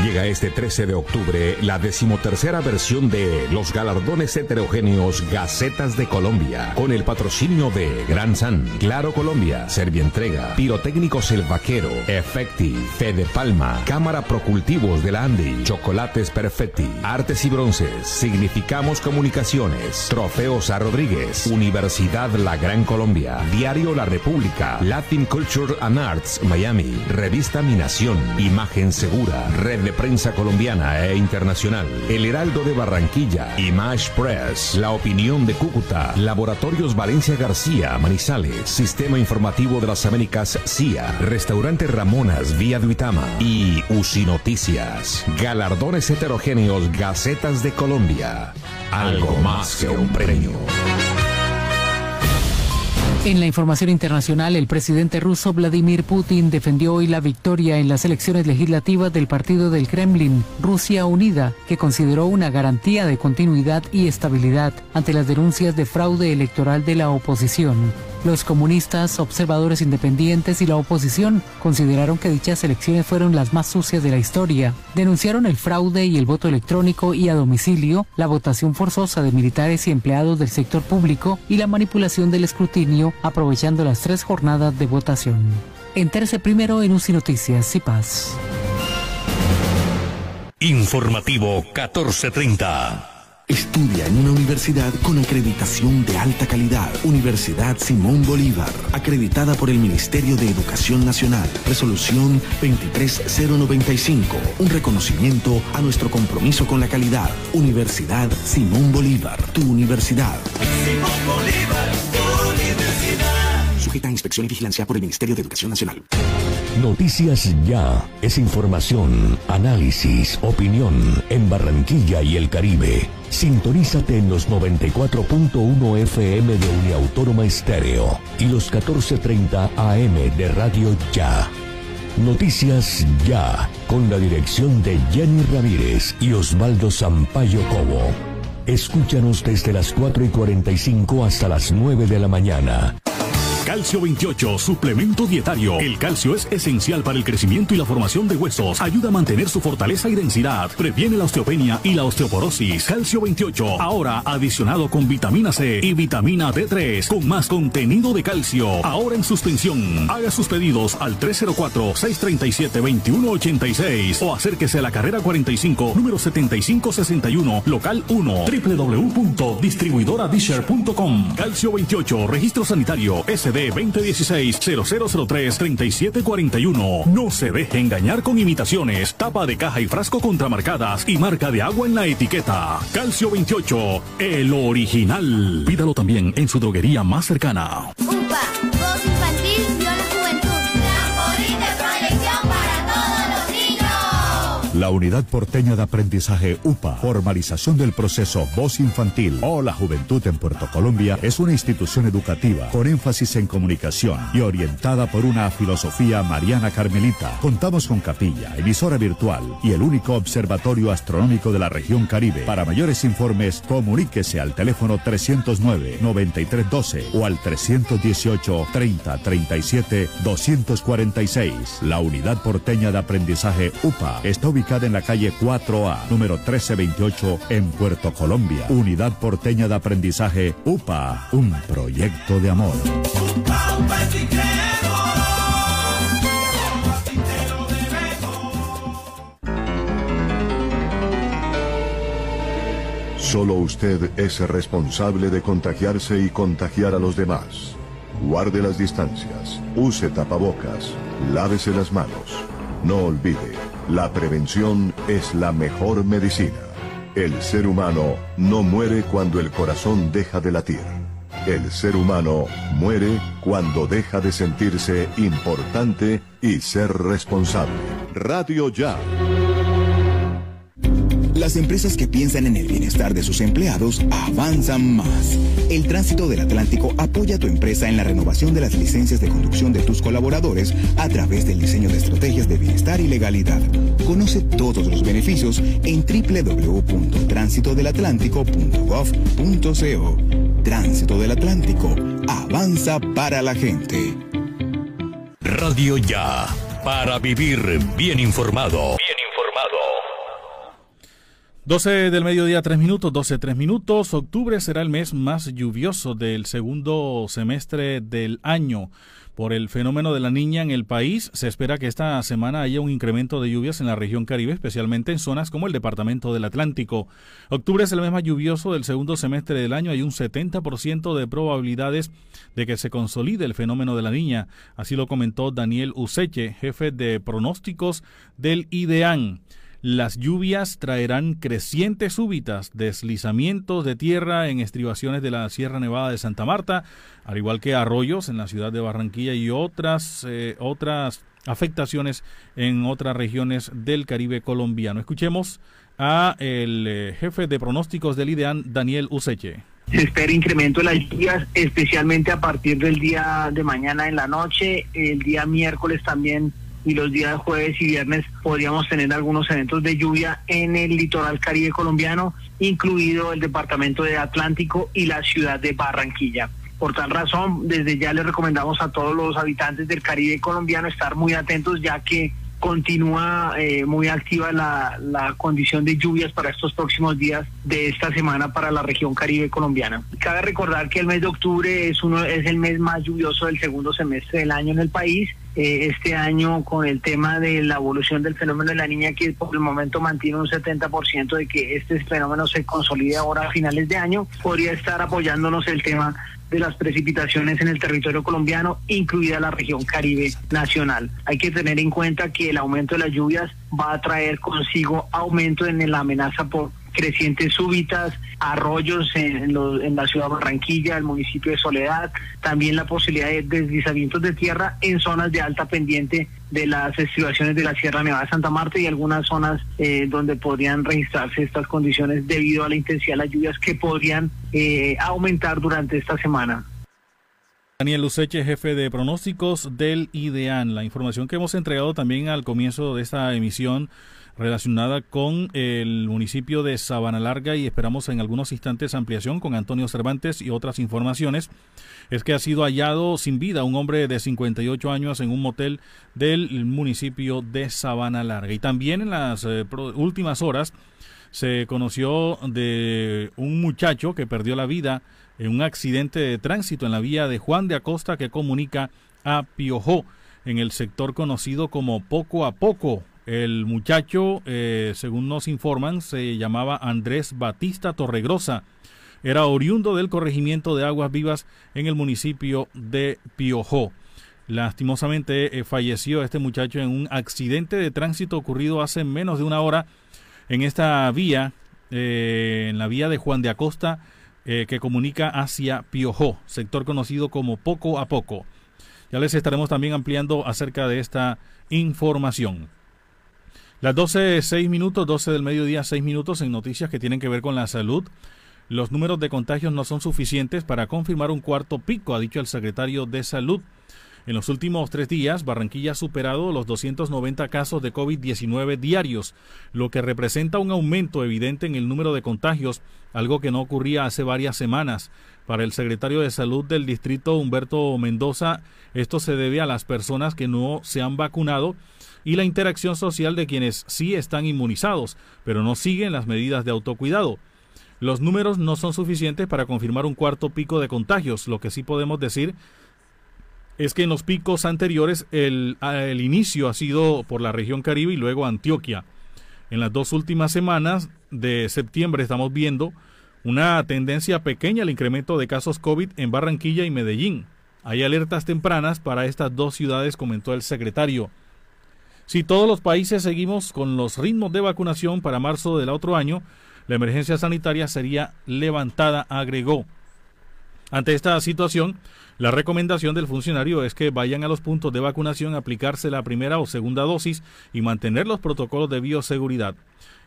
Llega este 13 de octubre la 13ª versión de los galardones heterogéneos Gacetas de Colombia, con el patrocinio de Gran San, Claro Colombia, Servientrega, Pirotécnicos El Vaquero, Efecti, Fede Palma, Cámara Procultivos de la Andi, Chocolates Perfetti, Artes y Bronces, Significamos Comunicaciones, Trofeos A. Rodríguez, Universidad La Gran Colombia, Diario La República, Latin Culture and Arts Miami, Revista Mi Nación, Imagen Segura, Red de Prensa Colombiana e Internacional, El Heraldo de Barranquilla, Image Press, La Opinión de Cúcuta, Laboratorios Valencia García, Manizales, Sistema Informativo de las Américas, CIA, Restaurante Ramonas, Vía Duitama y UCI Noticias. Galardones heterogéneos Gacetas de Colombia. Algo más que un premio. En la información internacional, el presidente ruso Vladimir Putin defendió hoy la victoria en las elecciones legislativas del partido del Kremlin, Rusia Unida, que consideró una garantía de continuidad y estabilidad ante las denuncias de fraude electoral de la oposición. Los comunistas, observadores independientes y la oposición consideraron que dichas elecciones fueron las más sucias de la historia. Denunciaron el fraude y el voto electrónico y a domicilio, la votación forzosa de militares y empleados del sector público y la manipulación del escrutinio, aprovechando las 3 jornadas de votación. Entérese primero en UCI Noticias y Paz. Informativo 1430. Estudia en una universidad con acreditación de alta calidad. Universidad Simón Bolívar, acreditada por el Ministerio de Educación Nacional. Resolución 23095, un reconocimiento a nuestro compromiso con la calidad. Universidad Simón Bolívar, tu universidad. Simón Bolívar, tu universidad. Sujeta a inspección y vigilancia por el Ministerio de Educación Nacional. Noticias Ya es información, análisis, opinión en Barranquilla y el Caribe. Sintonízate en los 94.1 FM de Uniautónoma Estéreo y los 1430 AM de Radio Ya. Noticias Ya, con la dirección de Jenny Ramírez y Osvaldo Sampayo Cobo. Escúchanos desde las 4:45 hasta las 9 de la mañana. Calcio 28, suplemento dietario. El calcio es esencial para el crecimiento y la formación de huesos. Ayuda a mantener su fortaleza y densidad. Previene la osteopenia y la osteoporosis. Calcio 28, ahora adicionado con vitamina C y vitamina D3, con más contenido de calcio. Ahora en suspensión. Haga sus pedidos al 304-637-2186 o acérquese a la carrera 45, número 7561, local 1, www.distribuidoradisher.com. Calcio 28, registro sanitario SD 2016-0003-3741. No se deje engañar con imitaciones, tapa de caja y frasco contramarcadas y marca de agua en la etiqueta. Calcio 28, el original. Pídalo también en su droguería más cercana. UPA, voz infantil, viola juventud. La bonita proyección para todos los niños. La Unidad Porteña de Aprendizaje UPA, formalización del proceso voz infantil o la juventud en Puerto Colombia, es una institución educativa con énfasis en comunicación y orientada por una filosofía mariana carmelita. Contamos con capilla, emisora virtual y el único observatorio astronómico de la región Caribe. Para mayores informes, comuníquese al teléfono 309-9312 o al 318-3037-246. La Unidad Porteña de Aprendizaje UPA está ubicada en la calle 4A, número 1328, en Puerto Colombia. Unidad Porteña de Aprendizaje UPA, un proyecto de amor. Solo usted es responsable de contagiarse y contagiar a los demás. Guarde las distancias, use tapabocas, lávese las manos. No olvide, la prevención es la mejor medicina. El ser humano no muere cuando el corazón deja de latir. El ser humano muere cuando deja de sentirse importante y ser responsable. Radio Ya. Las empresas que piensan en el bienestar de sus empleados avanzan más. El Tránsito del Atlántico apoya a tu empresa en la renovación de las licencias de conducción de tus colaboradores a través del diseño de estrategias de bienestar y legalidad. Conoce todos los beneficios en www.tránsitodelatlántico.gov.co. Tránsito del Atlántico, avanza para la gente. Radio Ya, para vivir bien informado. 12 del mediodía, 3 minutos, 12:03. Octubre será el mes más lluvioso del segundo semestre del año. Por el fenómeno de la niña en el país, se espera que esta semana haya un incremento de lluvias en la región Caribe, especialmente en zonas como el departamento del Atlántico. Octubre es el mes más lluvioso del segundo semestre del año. Hay un 70% de probabilidades de que se consolide el fenómeno de la niña. Así lo comentó Daniel Useche, jefe de pronósticos del IDEAM. Las lluvias traerán crecientes súbitas, deslizamientos de tierra en estribaciones de la Sierra Nevada de Santa Marta, al igual que arroyos en la ciudad de Barranquilla y otras afectaciones en otras regiones del Caribe colombiano. Escuchemos a el jefe de pronósticos del IDEAM, Daniel Useche. Se espera incremento de las lluvias, especialmente a partir del día de mañana en la noche, el día miércoles también, y los días jueves y viernes podríamos tener algunos eventos de lluvia en el litoral caribe colombiano, incluido el departamento de Atlántico y la ciudad de Barranquilla. Por tal razón, desde ya les recomendamos a todos los habitantes del Caribe colombiano estar muy atentos, ya que continúa muy activa la condición de lluvias para estos próximos días de esta semana para la región Caribe colombiana. Cabe recordar que el mes de octubre es el mes más lluvioso del segundo semestre del año en el país. Este año, con el tema de la evolución del fenómeno de la niña, que por el momento mantiene un 70% de que este fenómeno se consolide ahora a finales de año, podría estar apoyándonos el tema de las precipitaciones en el territorio colombiano, incluida la región Caribe nacional. Hay que tener en cuenta que el aumento de las lluvias va a traer consigo aumento en la amenaza por crecientes súbitas, arroyos en la ciudad de Barranquilla, el municipio de Soledad, también la posibilidad de deslizamientos de tierra en zonas de alta pendiente de las estribaciones de la Sierra Nevada de Santa Marta y algunas zonas donde podrían registrarse estas condiciones debido a la intensidad de las lluvias que podrían aumentar durante esta semana. Daniel Useche, jefe de pronósticos del IDEAM. La información que hemos entregado también al comienzo de esta emisión relacionada con el municipio de Sabana Larga, y esperamos en algunos instantes ampliación con Antonio Cervantes y otras informaciones, es que ha sido hallado sin vida un hombre de 58 años en un motel del municipio de Sabana Larga. Y también en las últimas horas se conoció de un muchacho que perdió la vida en un accidente de tránsito en la vía de Juan de Acosta que comunica a Piojó, en el sector conocido como Poco a Poco. El muchacho, según nos informan, se llamaba Andrés Batista Torregrosa. Era oriundo del corregimiento de Aguas Vivas en el municipio de Piojó. Lastimosamente falleció este muchacho en un accidente de tránsito ocurrido hace menos de una hora en esta vía, en la vía de Juan de Acosta, que comunica hacia Piojó, sector conocido como Poco a Poco. Ya les estaremos también ampliando acerca de esta información. Las 12 del mediodía, 6 minutos en noticias que tienen que ver con la salud. Los números de contagios no son suficientes para confirmar un cuarto pico, ha dicho el secretario de Salud. En los últimos 3 días, Barranquilla ha superado los 290 casos de COVID-19 diarios, lo que representa un aumento evidente en el número de contagios, algo que no ocurría hace varias semanas. Para el secretario de Salud del distrito, Humberto Mendoza, esto se debe a las personas que no se han vacunado y la interacción social de quienes sí están inmunizados, pero no siguen las medidas de autocuidado. Los números no son suficientes para confirmar un cuarto pico de contagios. Lo que sí podemos decir es que en los picos anteriores el inicio ha sido por la región Caribe y luego Antioquia. En las 2 últimas semanas de septiembre estamos viendo una tendencia pequeña al incremento de casos COVID en Barranquilla y Medellín. Hay alertas tempranas para estas 2 ciudades, comentó el secretario. Si todos los países seguimos con los ritmos de vacunación para marzo del otro año, la emergencia sanitaria sería levantada, agregó. Ante esta situación, la recomendación del funcionario es que vayan a los puntos de vacunación a aplicarse la primera o segunda dosis y mantener los protocolos de bioseguridad.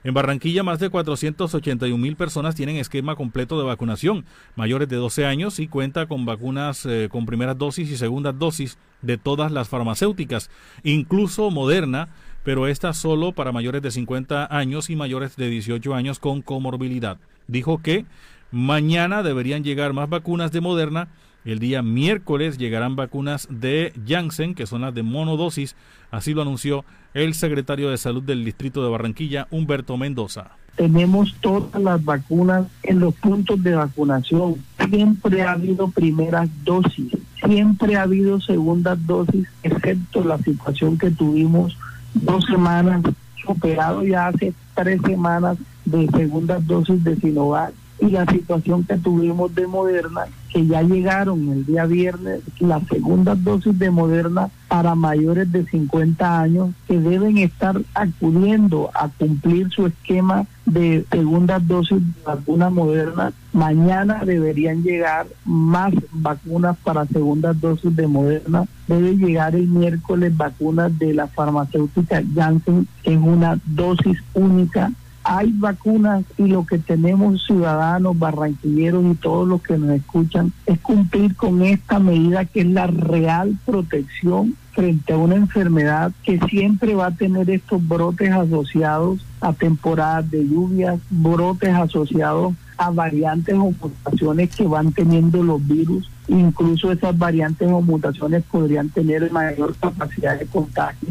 En Barranquilla, más de 481.000 personas tienen esquema completo de vacunación, mayores de 12 años y cuenta con vacunas con primeras dosis y segundas dosis de todas las farmacéuticas, incluso Moderna, pero esta solo para mayores de 50 años y mayores de 18 años con comorbilidad. Dijo que mañana deberían llegar más vacunas de Moderna, el día miércoles llegarán vacunas de Janssen, que son las de monodosis, así lo anunció el secretario de Salud del distrito de Barranquilla, Humberto Mendoza. Tenemos todas las vacunas en los puntos de vacunación, siempre ha habido primeras dosis, siempre ha habido segundas dosis, excepto la situación que tuvimos 2 semanas, superado ya hace 3 semanas de segundas dosis de Sinovac, y la situación que tuvimos de Moderna, que ya llegaron el día viernes las segundas dosis de Moderna para mayores de 50 años que deben estar acudiendo a cumplir su esquema de segundas dosis de vacuna Moderna. Mañana deberían llegar más vacunas para segundas dosis de Moderna. Debe llegar el miércoles vacunas de la farmacéutica Janssen en una dosis única. hay vacunas y lo que tenemos ciudadanos, barranquilleros y todos los que nos escuchan es cumplir con esta medida que es la real protección frente a una enfermedad que siempre va a tener estos brotes asociados a temporadas de lluvias, brotes asociados a variantes o mutaciones que van teniendo los virus. Incluso esas variantes o mutaciones podrían tener mayor capacidad de contagio.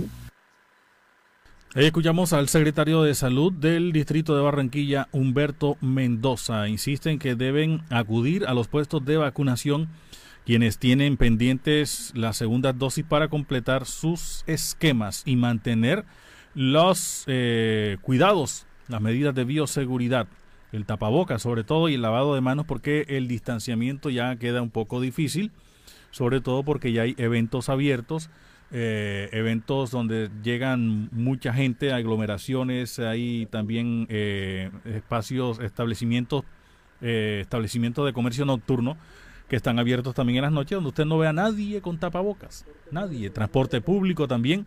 Ahí escuchamos al secretario de Salud del Distrito de Barranquilla, Humberto Mendoza. Insisten que deben acudir a los puestos de vacunación quienes tienen pendientes las segundas dosis para completar sus esquemas y mantener los cuidados, las medidas de bioseguridad, el tapabocas sobre todo y el lavado de manos, porque el distanciamiento ya queda un poco difícil, sobre todo porque ya hay eventos abiertos, eventos donde llegan mucha gente, aglomeraciones, hay también espacios, establecimientos de comercio nocturno que están abiertos también en las noches, donde usted no ve a nadie con tapabocas, nadie. Transporte público también,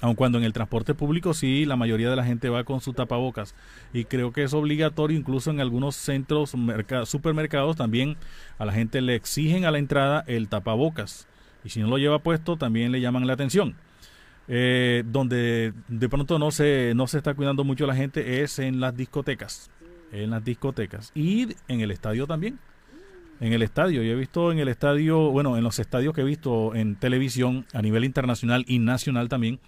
aun cuando en el transporte público sí la mayoría de la gente va con su tapabocas, y creo que es obligatorio. Incluso en algunos centros, supermercados también, a la gente le exigen a la entrada el tapabocas, y si no lo lleva puesto también le llaman la atención. Donde de pronto no se está cuidando mucho la gente es en las discotecas, y en el estadio también. En el estadio, yo he visto en el estadio, bueno, en los estadios que he visto en televisión a nivel internacional y nacional también,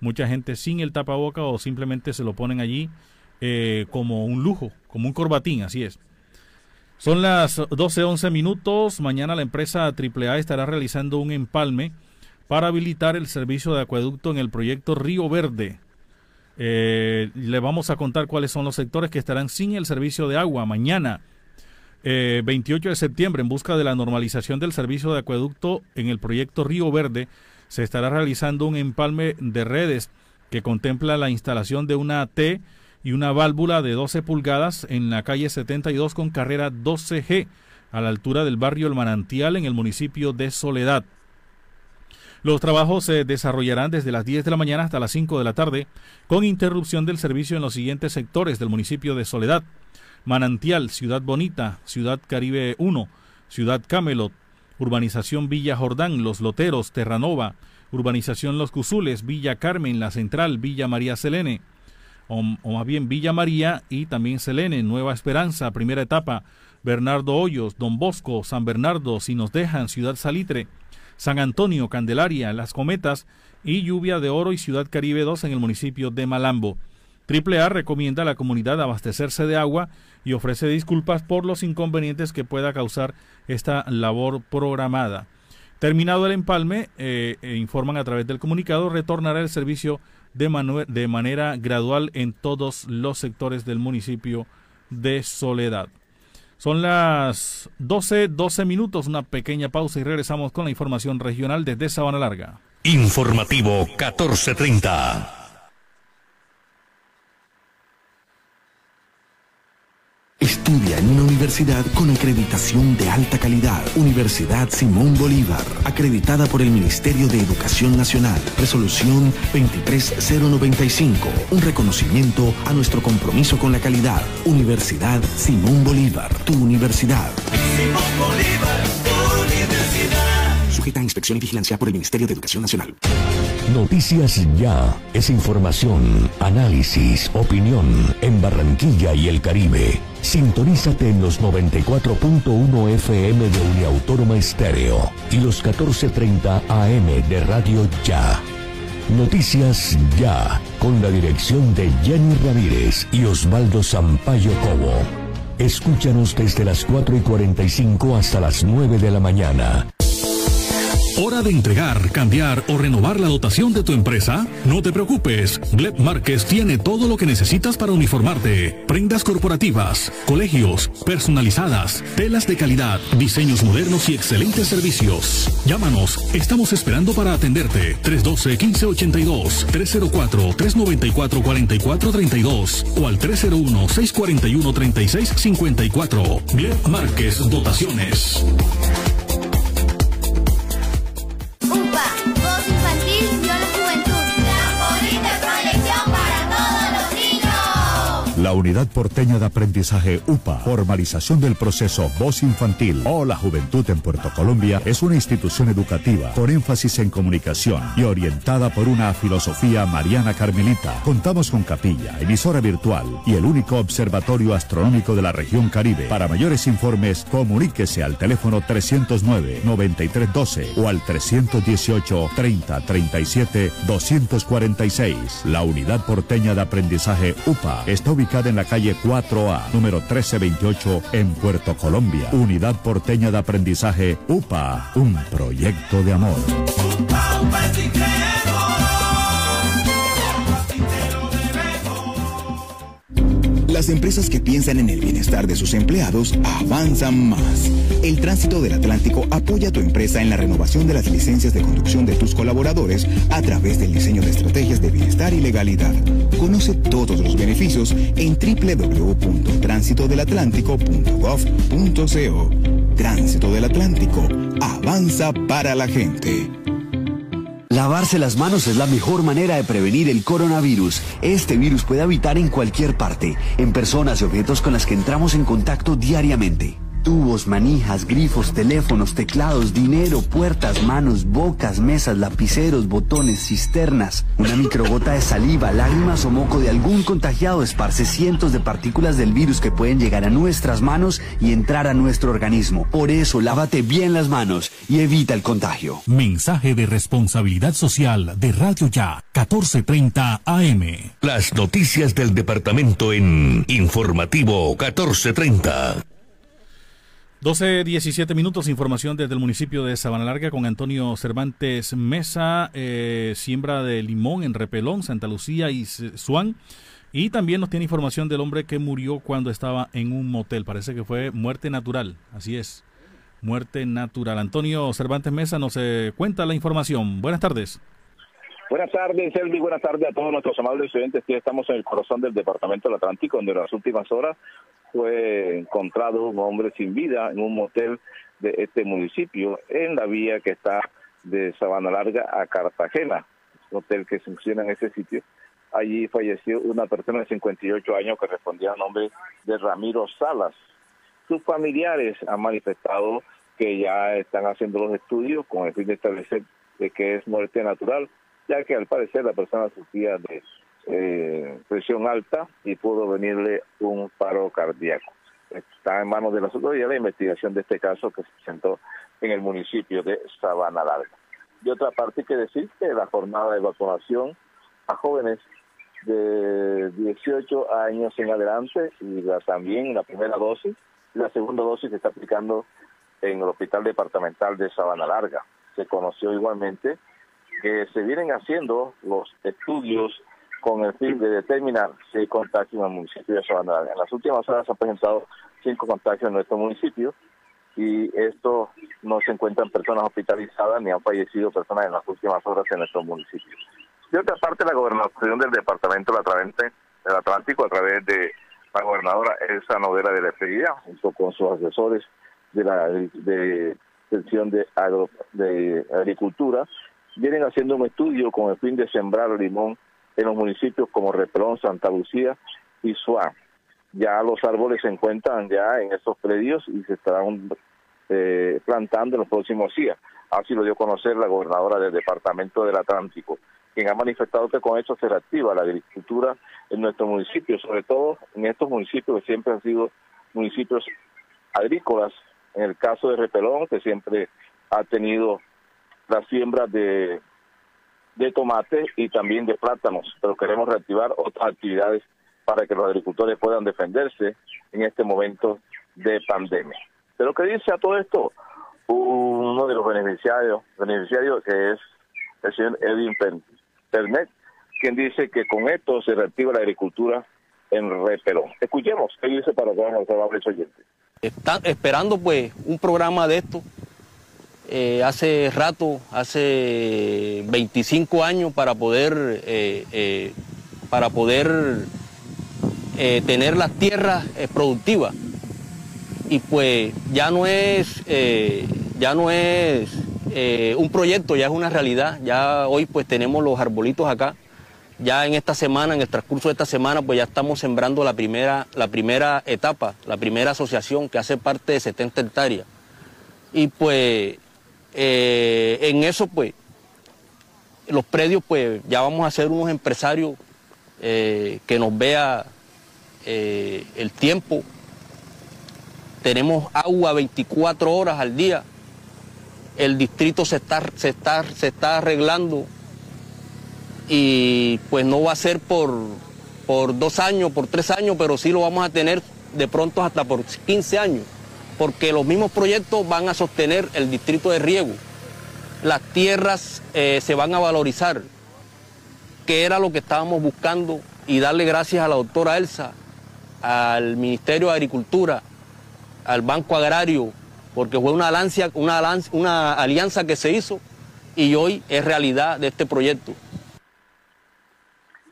mucha gente sin el tapaboca o simplemente se lo ponen allí como un lujo, como un corbatín, así es. Son las 12:11 minutos. Mañana la empresa AAA estará realizando un empalme para habilitar el servicio de acueducto en el proyecto Río Verde. Le vamos a contar cuáles son los sectores que estarán sin el servicio de agua mañana, 28 de septiembre, en busca de la normalización del servicio de acueducto en el proyecto Río Verde. Se estará realizando un empalme de redes que contempla la instalación de una T y una válvula de 12 pulgadas en la calle 72 con carrera 12G, a la altura del barrio El Manantial, en el municipio de Soledad. Los trabajos se desarrollarán desde las 10 de la mañana hasta las 5 de la tarde, con interrupción del servicio en los siguientes sectores del municipio de Soledad: Manantial, Ciudad Bonita, Ciudad Caribe 1, Ciudad Camelot, Urbanización Villa Jordán, Los Loteros, Terranova, Urbanización Los Cuzules, Villa Carmen, La Central, Villa María Selene, o más bien Villa María y también Selene, Nueva Esperanza, primera etapa, Bernardo Hoyos, Don Bosco, San Bernardo, Si Nos Dejan, Ciudad Salitre, San Antonio, Candelaria, Las Cometas y Lluvia de Oro, y Ciudad Caribe 2 en el municipio de Malambo. AAA recomienda a la comunidad abastecerse de agua y ofrece disculpas por los inconvenientes que pueda causar esta labor programada. Terminado el empalme, informan a través del comunicado, retornará el servicio de manera gradual en todos los sectores del municipio de Soledad. Son las 12:12 minutos, una pequeña pausa y regresamos con la información regional desde Sabana Larga. Informativo 1430. Estudia en una universidad con acreditación de alta calidad. Universidad Simón Bolívar, acreditada por el Ministerio de Educación Nacional. Resolución 23095, un reconocimiento a nuestro compromiso con la calidad. Universidad Simón Bolívar, tu universidad. Simón Bolívar, tu universidad. Sujeta a inspección y vigilancia por el Ministerio de Educación Nacional. Noticias Ya es información, análisis, opinión en Barranquilla y el Caribe. Sintonízate en los 94.1 FM de Uniautónoma Estéreo y los 1430 AM de Radio Ya. Noticias Ya, con la dirección de Jenny Ramírez y Osvaldo Sampayo Cobo. Escúchanos desde las 4:45 hasta las 9 de la mañana. ¿Hora de entregar, cambiar o renovar la dotación de tu empresa? No te preocupes, Gleb Márquez tiene todo lo que necesitas para uniformarte. Prendas corporativas, colegios, personalizadas, telas de calidad, diseños modernos y excelentes servicios. Llámanos, estamos esperando para atenderte. 312-1582, 304-394-4432 o al 301-641-3654. Gleb Márquez Dotaciones. Unidad Porteña de Aprendizaje UPA, formalización del proceso Voz Infantil o la Juventud en Puerto Colombia, es una institución educativa con énfasis en comunicación y orientada por una filosofía mariana carmelita. Contamos con capilla, emisora virtual y el único observatorio astronómico de la región Caribe. Para mayores informes, comuníquese al teléfono 309-9312 o al 318-3037-246. La Unidad Porteña de Aprendizaje UPA está ubicada en la calle 4A, número 1328, en Puerto Colombia. Unidad Porteña de Aprendizaje UPA, un proyecto de amor. Las empresas que piensan en el bienestar de sus empleados avanzan más. El Tránsito del Atlántico apoya a tu empresa en la renovación de las licencias de conducción de tus colaboradores a través del diseño de estrategias de bienestar y legalidad. Conoce todos los beneficios en www.tránsitodelatlántico.gov.co. Tránsito del Atlántico, avanza para la gente. Lavarse las manos es la mejor manera de prevenir el coronavirus. Este virus puede habitar en cualquier parte, en personas y objetos con las que entramos en contacto diariamente. Tubos, manijas, grifos, teléfonos, teclados, dinero, puertas, manos, bocas, mesas, lapiceros, botones, cisternas. Una microgota de saliva, lágrimas o moco de algún contagiado esparce cientos de partículas del virus que pueden llegar a nuestras manos y entrar a nuestro organismo. Por eso, lávate bien las manos y evita el contagio. Mensaje de responsabilidad social de Radio Ya, 1430 AM. Las noticias del departamento en Informativo 1430. 12:17 minutos, información desde el municipio de Sabana Larga con Antonio Cervantes Mesa, siembra de limón en Repelón, Santa Lucía y Suán, y también nos tiene información del hombre que murió cuando estaba en un motel, parece que fue muerte natural, así es, muerte natural. Antonio Cervantes Mesa nos cuenta la información. Buenas tardes. Buenas tardes, Elvis, buenas tardes a todos nuestros amables estudiantes. Aquí estamos en el corazón del departamento del Atlántico, donde en las últimas horas fue encontrado un hombre sin vida en un motel de este municipio, en la vía que está de Sabana Larga a Cartagena, un hotel que funciona en ese sitio. Allí falleció una persona de 58 años que respondía al nombre de Ramiro Salas. Sus familiares han manifestado que ya están haciendo los estudios con el fin de establecer de que es muerte natural, ya que al parecer la persona sufría de presión alta y pudo venirle un paro cardíaco. Está en manos de las autoridades la investigación de este caso que se presentó en el municipio de Sabana Larga. De otra parte, hay que decir que la jornada de vacunación a jóvenes de 18 años en adelante, y también la primera dosis, la segunda dosis se está aplicando en el Hospital Departamental de Sabana Larga. Se conoció igualmente que se vienen haciendo los estudios con el fin de determinar si hay contagio en el municipio de Sabana Larga. En las últimas horas se han presentado 5 contagios en nuestro municipio, y esto no se encuentran personas hospitalizadas ni han fallecido personas en las últimas horas en nuestro municipio. De otra parte, la gobernación del departamento del Atlántico, a través de la gobernadora Elsa Noguera de la Estrella, junto con sus asesores de la sección de Agricultura, vienen haciendo un estudio con el fin de sembrar limón en los municipios como Repelón, Santa Lucía y Suá. Ya los árboles se encuentran ya en esos predios y se estarán plantando en los próximos días. Así lo dio a conocer la gobernadora del departamento del Atlántico, quien ha manifestado que con esto se reactiva la agricultura en nuestro municipio, sobre todo en estos municipios que siempre han sido municipios agrícolas. En el caso de Repelón, que siempre ha tenido la siembra de tomate y también de plátanos, pero queremos reactivar otras actividades para que los agricultores puedan defenderse en este momento de pandemia. Pero que dice a todo esto uno de los beneficiarios que es el señor Edwin Pernet, quien dice que con esto se reactiva la agricultura en Repelón. Escuchemos qué dice para todos los amables oyentes. Están esperando pues un programa de esto. Hace rato, hace 25 años, para poder tener las tierras productivas, y pues ya no es un proyecto, ya es una realidad. Ya hoy pues tenemos los arbolitos acá, Ya en esta semana, en el transcurso de esta semana, pues ya estamos sembrando la primera etapa, la primera asociación que hace parte de 70 hectáreas. Y pues en eso, pues, los predios, pues ya vamos a ser unos empresarios que nos vea el tiempo. Tenemos agua 24 horas al día. El distrito se está arreglando. Y pues no va a ser por 2 años, por 3 años, pero sí lo vamos a tener de pronto hasta por 15 años, porque los mismos proyectos van a sostener el distrito de riego. Las tierras se van a valorizar, que era lo que estábamos buscando, y darle gracias a la doctora Elsa, al Ministerio de Agricultura, al Banco Agrario, porque fue una alianza que se hizo y hoy es realidad de este proyecto.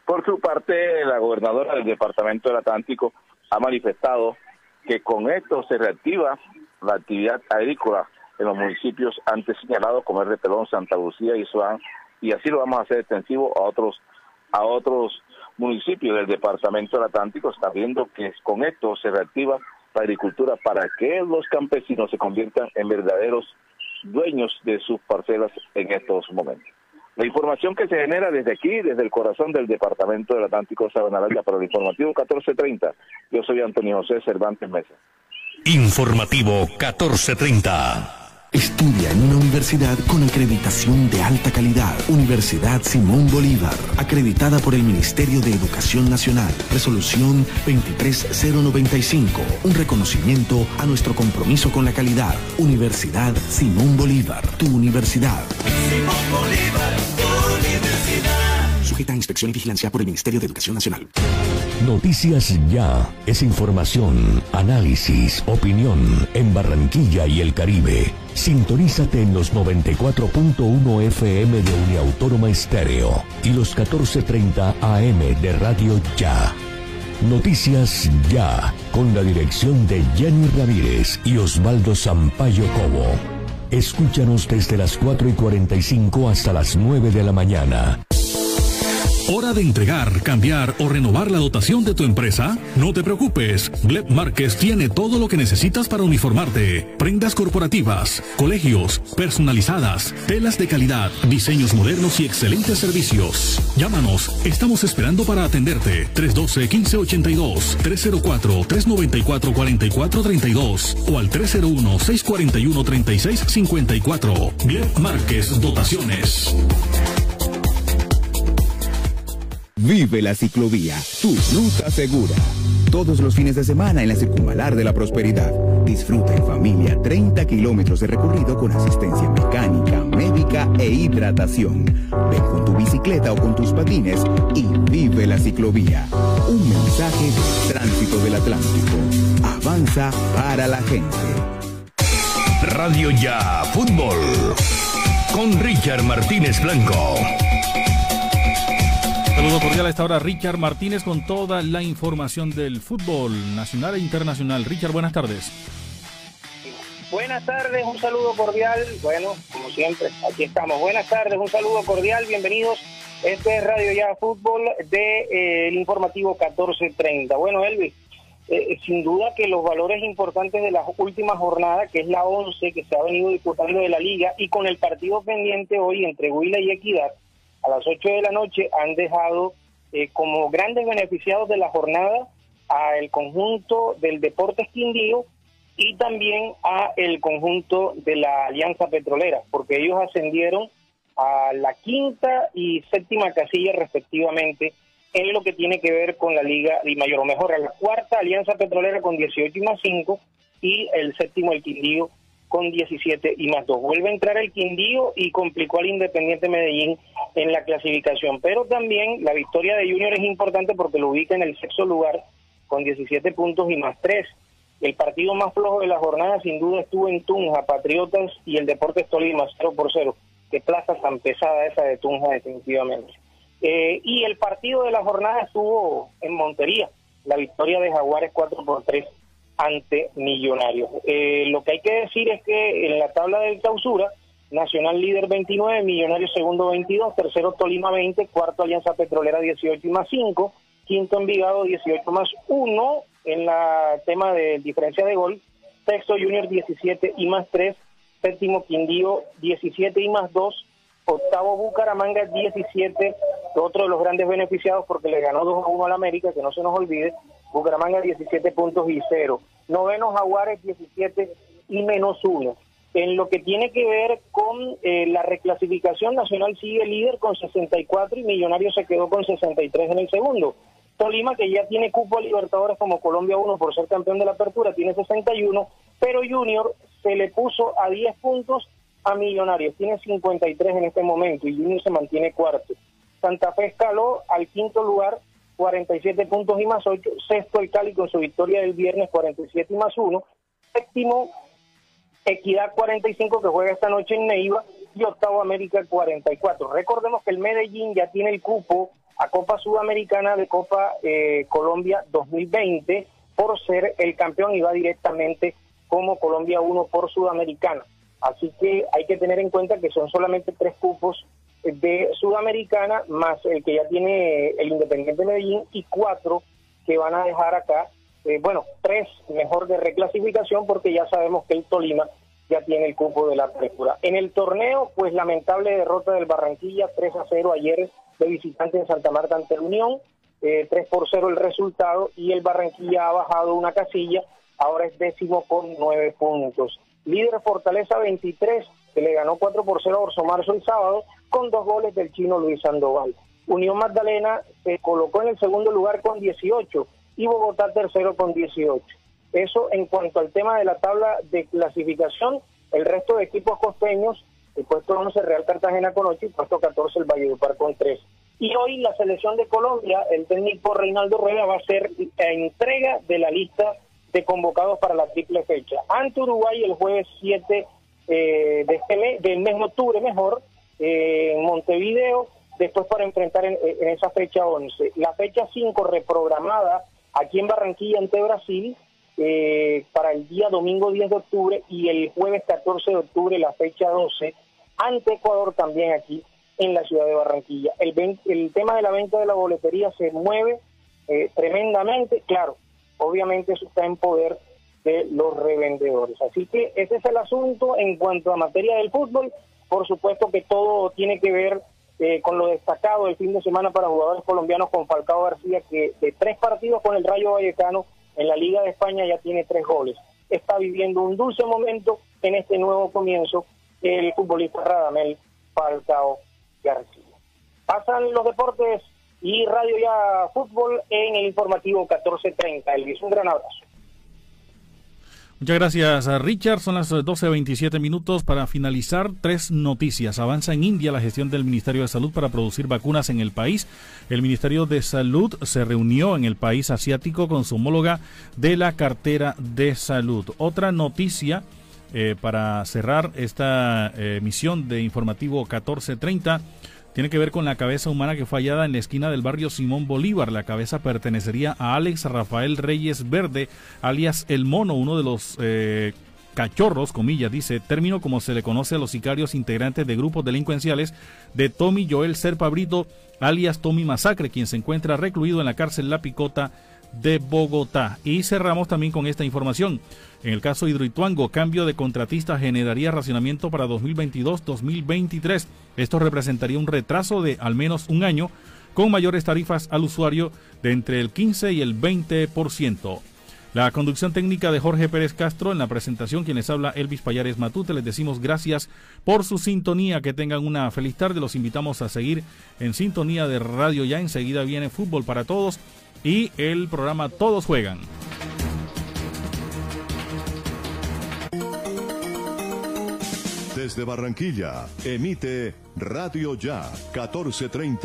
Por su parte, la gobernadora del Departamento del Atlántico ha manifestado que con esto se reactiva la actividad agrícola en los municipios antes señalados, como el de Pelón, Santa Lucía y Soán, y así lo vamos a hacer extensivo a otros municipios del Departamento del Atlántico. Está viendo que con esto se reactiva la agricultura para que los campesinos se conviertan en verdaderos dueños de sus parcelas en estos momentos. La información que se genera desde aquí, desde el corazón del Departamento del Atlántico Sabana Larga para el Informativo 1430. Yo soy Antonio José Cervantes Mesa. Informativo 1430. Estudia en una universidad con acreditación de alta calidad. Universidad Simón Bolívar, acreditada por el Ministerio de Educación Nacional. Resolución 23095, un reconocimiento a nuestro compromiso con la calidad. Universidad Simón Bolívar, tu universidad. Simón Bolívar, tu universidad. Sujeta a inspección y vigilancia por el Ministerio de Educación Nacional. Noticias Ya es información, análisis, opinión en Barranquilla y el Caribe. Sintonízate en los 94.1 FM de Uniautónoma Estéreo y los 1430 AM de Radio Ya. Noticias Ya, con la dirección de Jenny Ramírez y Osvaldo Sampayo Cobo. Escúchanos desde las 4:45 hasta las 9 de la mañana. ¿Hora de entregar, cambiar o renovar la dotación de tu empresa? No te preocupes, Gleb Márquez tiene todo lo que necesitas para uniformarte. Prendas corporativas, colegios, personalizadas, telas de calidad, diseños modernos y excelentes servicios. Llámanos, estamos esperando para atenderte. 312-1582, 304-394-4432 o al 301-641-3654. Gleb Márquez Dotaciones. Vive la ciclovía, tu ruta segura. Todos los fines de semana en la Circunvalar de la Prosperidad. Disfruta en familia 30 kilómetros de recorrido con asistencia mecánica, médica e hidratación. Ven con tu bicicleta o con tus patines y vive la ciclovía. Un mensaje de Tránsito del Atlántico. Avanza para la gente. Radio Ya Fútbol con Richard Martínez Blanco. Saludo cordial a esta hora, Richard Martínez, con toda la información del fútbol nacional e internacional. Richard, buenas tardes. Buenas tardes, un saludo cordial. Bueno, como siempre, aquí estamos. Buenas tardes, un saludo cordial, bienvenidos. Este es Radio Ya Fútbol del Informativo 1430. Bueno, Elvis, sin duda que los valores importantes de la última jornada, que es la 11, que se ha venido disputando de la Liga, y con el partido pendiente hoy entre Huila y Equidad, a las 8 de la noche, han dejado como grandes beneficiados de la jornada al conjunto del Deportes Quindío y también a el conjunto de la Alianza Petrolera, porque ellos ascendieron a la 5ª y 7ª casilla respectivamente en lo que tiene que ver con la Liga Dimayor, o mejor, a la 4ª Alianza Petrolera con 18+5 y el 7º el Quindío con 17+2. Vuelve a entrar el Quindío y complicó al Independiente Medellín en la clasificación, pero también la victoria de Junior es importante porque lo ubica en el 6º lugar con 17 puntos y +3. El partido más flojo de la jornada sin duda estuvo en Tunja, Patriotas y el Deportes Tolima, 0-0. Qué plaza tan pesada esa de Tunja, definitivamente. Y el partido de la jornada estuvo en Montería, la victoria de Jaguares 4-3 ante Millonarios. Lo que hay que decir es que en la tabla del clausura Nacional líder 29, Millonarios segundo 22, tercero Tolima 20, cuarto Alianza Petrolera 18+5, quinto Envigado 18+1 en la tema de diferencia de gol, sexto Junior 17+3, séptimo Quindío 17+2, octavo Bucaramanga 17, otro de los grandes beneficiados porque le ganó 2-1 al América, que no se nos olvide, Bucaramanga 17.0, noveno Jaguares 17-1. En lo que tiene que ver con la reclasificación, Nacional sigue líder con 64 y Millonarios se quedó con 63 en el segundo. Tolima, que ya tiene cupo a Libertadores como Colombia 1 por ser campeón de la apertura, tiene 61, pero Junior se le puso a 10 puntos a Millonarios, tiene 53 en este momento y Junior se mantiene cuarto. Santa Fe escaló al quinto lugar, 47 puntos y más 8, sexto el Cali con su victoria del viernes, 47+1, séptimo Equidad 45 que juega esta noche en Neiva y octavo América 44. Recordemos que el Medellín ya tiene el cupo a Copa Sudamericana de Copa Colombia 2020 por ser el campeón y va directamente como Colombia 1 por Sudamericana. Así que hay que tener en cuenta que son solamente 3 cupos de Sudamericana más el que ya tiene el Independiente Medellín y 4 que van a dejar acá. Bueno, 3 mejor de reclasificación porque ya sabemos que el Tolima ya tiene el cupo de la apertura. En el torneo, pues lamentable derrota del Barranquilla, 3-0 ayer de visitante en Santa Marta ante el Unión, 3-0 el resultado y el Barranquilla ha bajado una casilla, ahora es décimo con 9 puntos. Líder Fortaleza 23, que le ganó 4-0 a Orso Marzo el sábado con 2 goles del chino Luis Sandoval. Unión Magdalena se colocó en el segundo lugar con 18 y Bogotá tercero con 18. Eso en cuanto al tema de la tabla de clasificación. El resto de equipos costeños, el puesto 11 Real Cartagena con 8 y puesto 14 el Valledupar con 3. Y hoy la selección de Colombia, el técnico Reinaldo Rueda va a hacer entrega de la lista de convocados para la triple fecha. Ante Uruguay el jueves 7 del mes de octubre en Montevideo, después para enfrentar en esa fecha 11. La fecha 5 reprogramada aquí en Barranquilla ante Brasil para el día domingo 10 de octubre y el jueves 14 de octubre la fecha 12 ante Ecuador también aquí en la ciudad de Barranquilla. El tema de la venta de la boletería se mueve tremendamente, claro, obviamente eso está en poder de los revendedores. Así que ese es el asunto en cuanto a materia del fútbol. Por supuesto que todo tiene que ver con lo destacado del fin de semana para jugadores colombianos con Falcao García, que de 3 partidos con el Rayo Vallecano en la Liga de España ya tiene 3 goles. Está viviendo un dulce momento en este nuevo comienzo el futbolista Radamel Falcao García. Pasan los deportes y Radio Ya Fútbol en el informativo 1430. Elvis, un gran abrazo. Muchas gracias a Richard, son las 12:27 para finalizar 3 noticias. Avanza en India la gestión del Ministerio de Salud para producir vacunas en el país. El Ministerio de Salud se reunió en el país asiático con su homóloga de la cartera de salud. Otra noticia para cerrar esta emisión de Informativo 1430 tiene que ver con la cabeza humana que fue hallada en la esquina del barrio Simón Bolívar. La cabeza pertenecería a Alex Rafael Reyes Verde, alias El Mono, uno de los cachorros, comillas, dice, término como se le conoce a los sicarios integrantes de grupos delincuenciales de Tommy Joel Serpa Brito, alias Tommy Masacre, quien se encuentra recluido en la cárcel La Picota de Bogotá. Y cerramos también con esta información. En el caso Hidroituango, cambio de contratista generaría racionamiento para 2022-2023. Esto representaría un retraso de al menos un año, con mayores tarifas al usuario de entre el 15 y el 20%. La conducción técnica de Jorge Pérez Castro, en la presentación quien les habla Elvis Payares Matute, les decimos gracias por su sintonía, que tengan una feliz tarde, los invitamos a seguir en sintonía de Radio Ya, enseguida viene Fútbol para Todos y el programa Todos Juegan. Desde Barranquilla, emite Radio Ya 1430.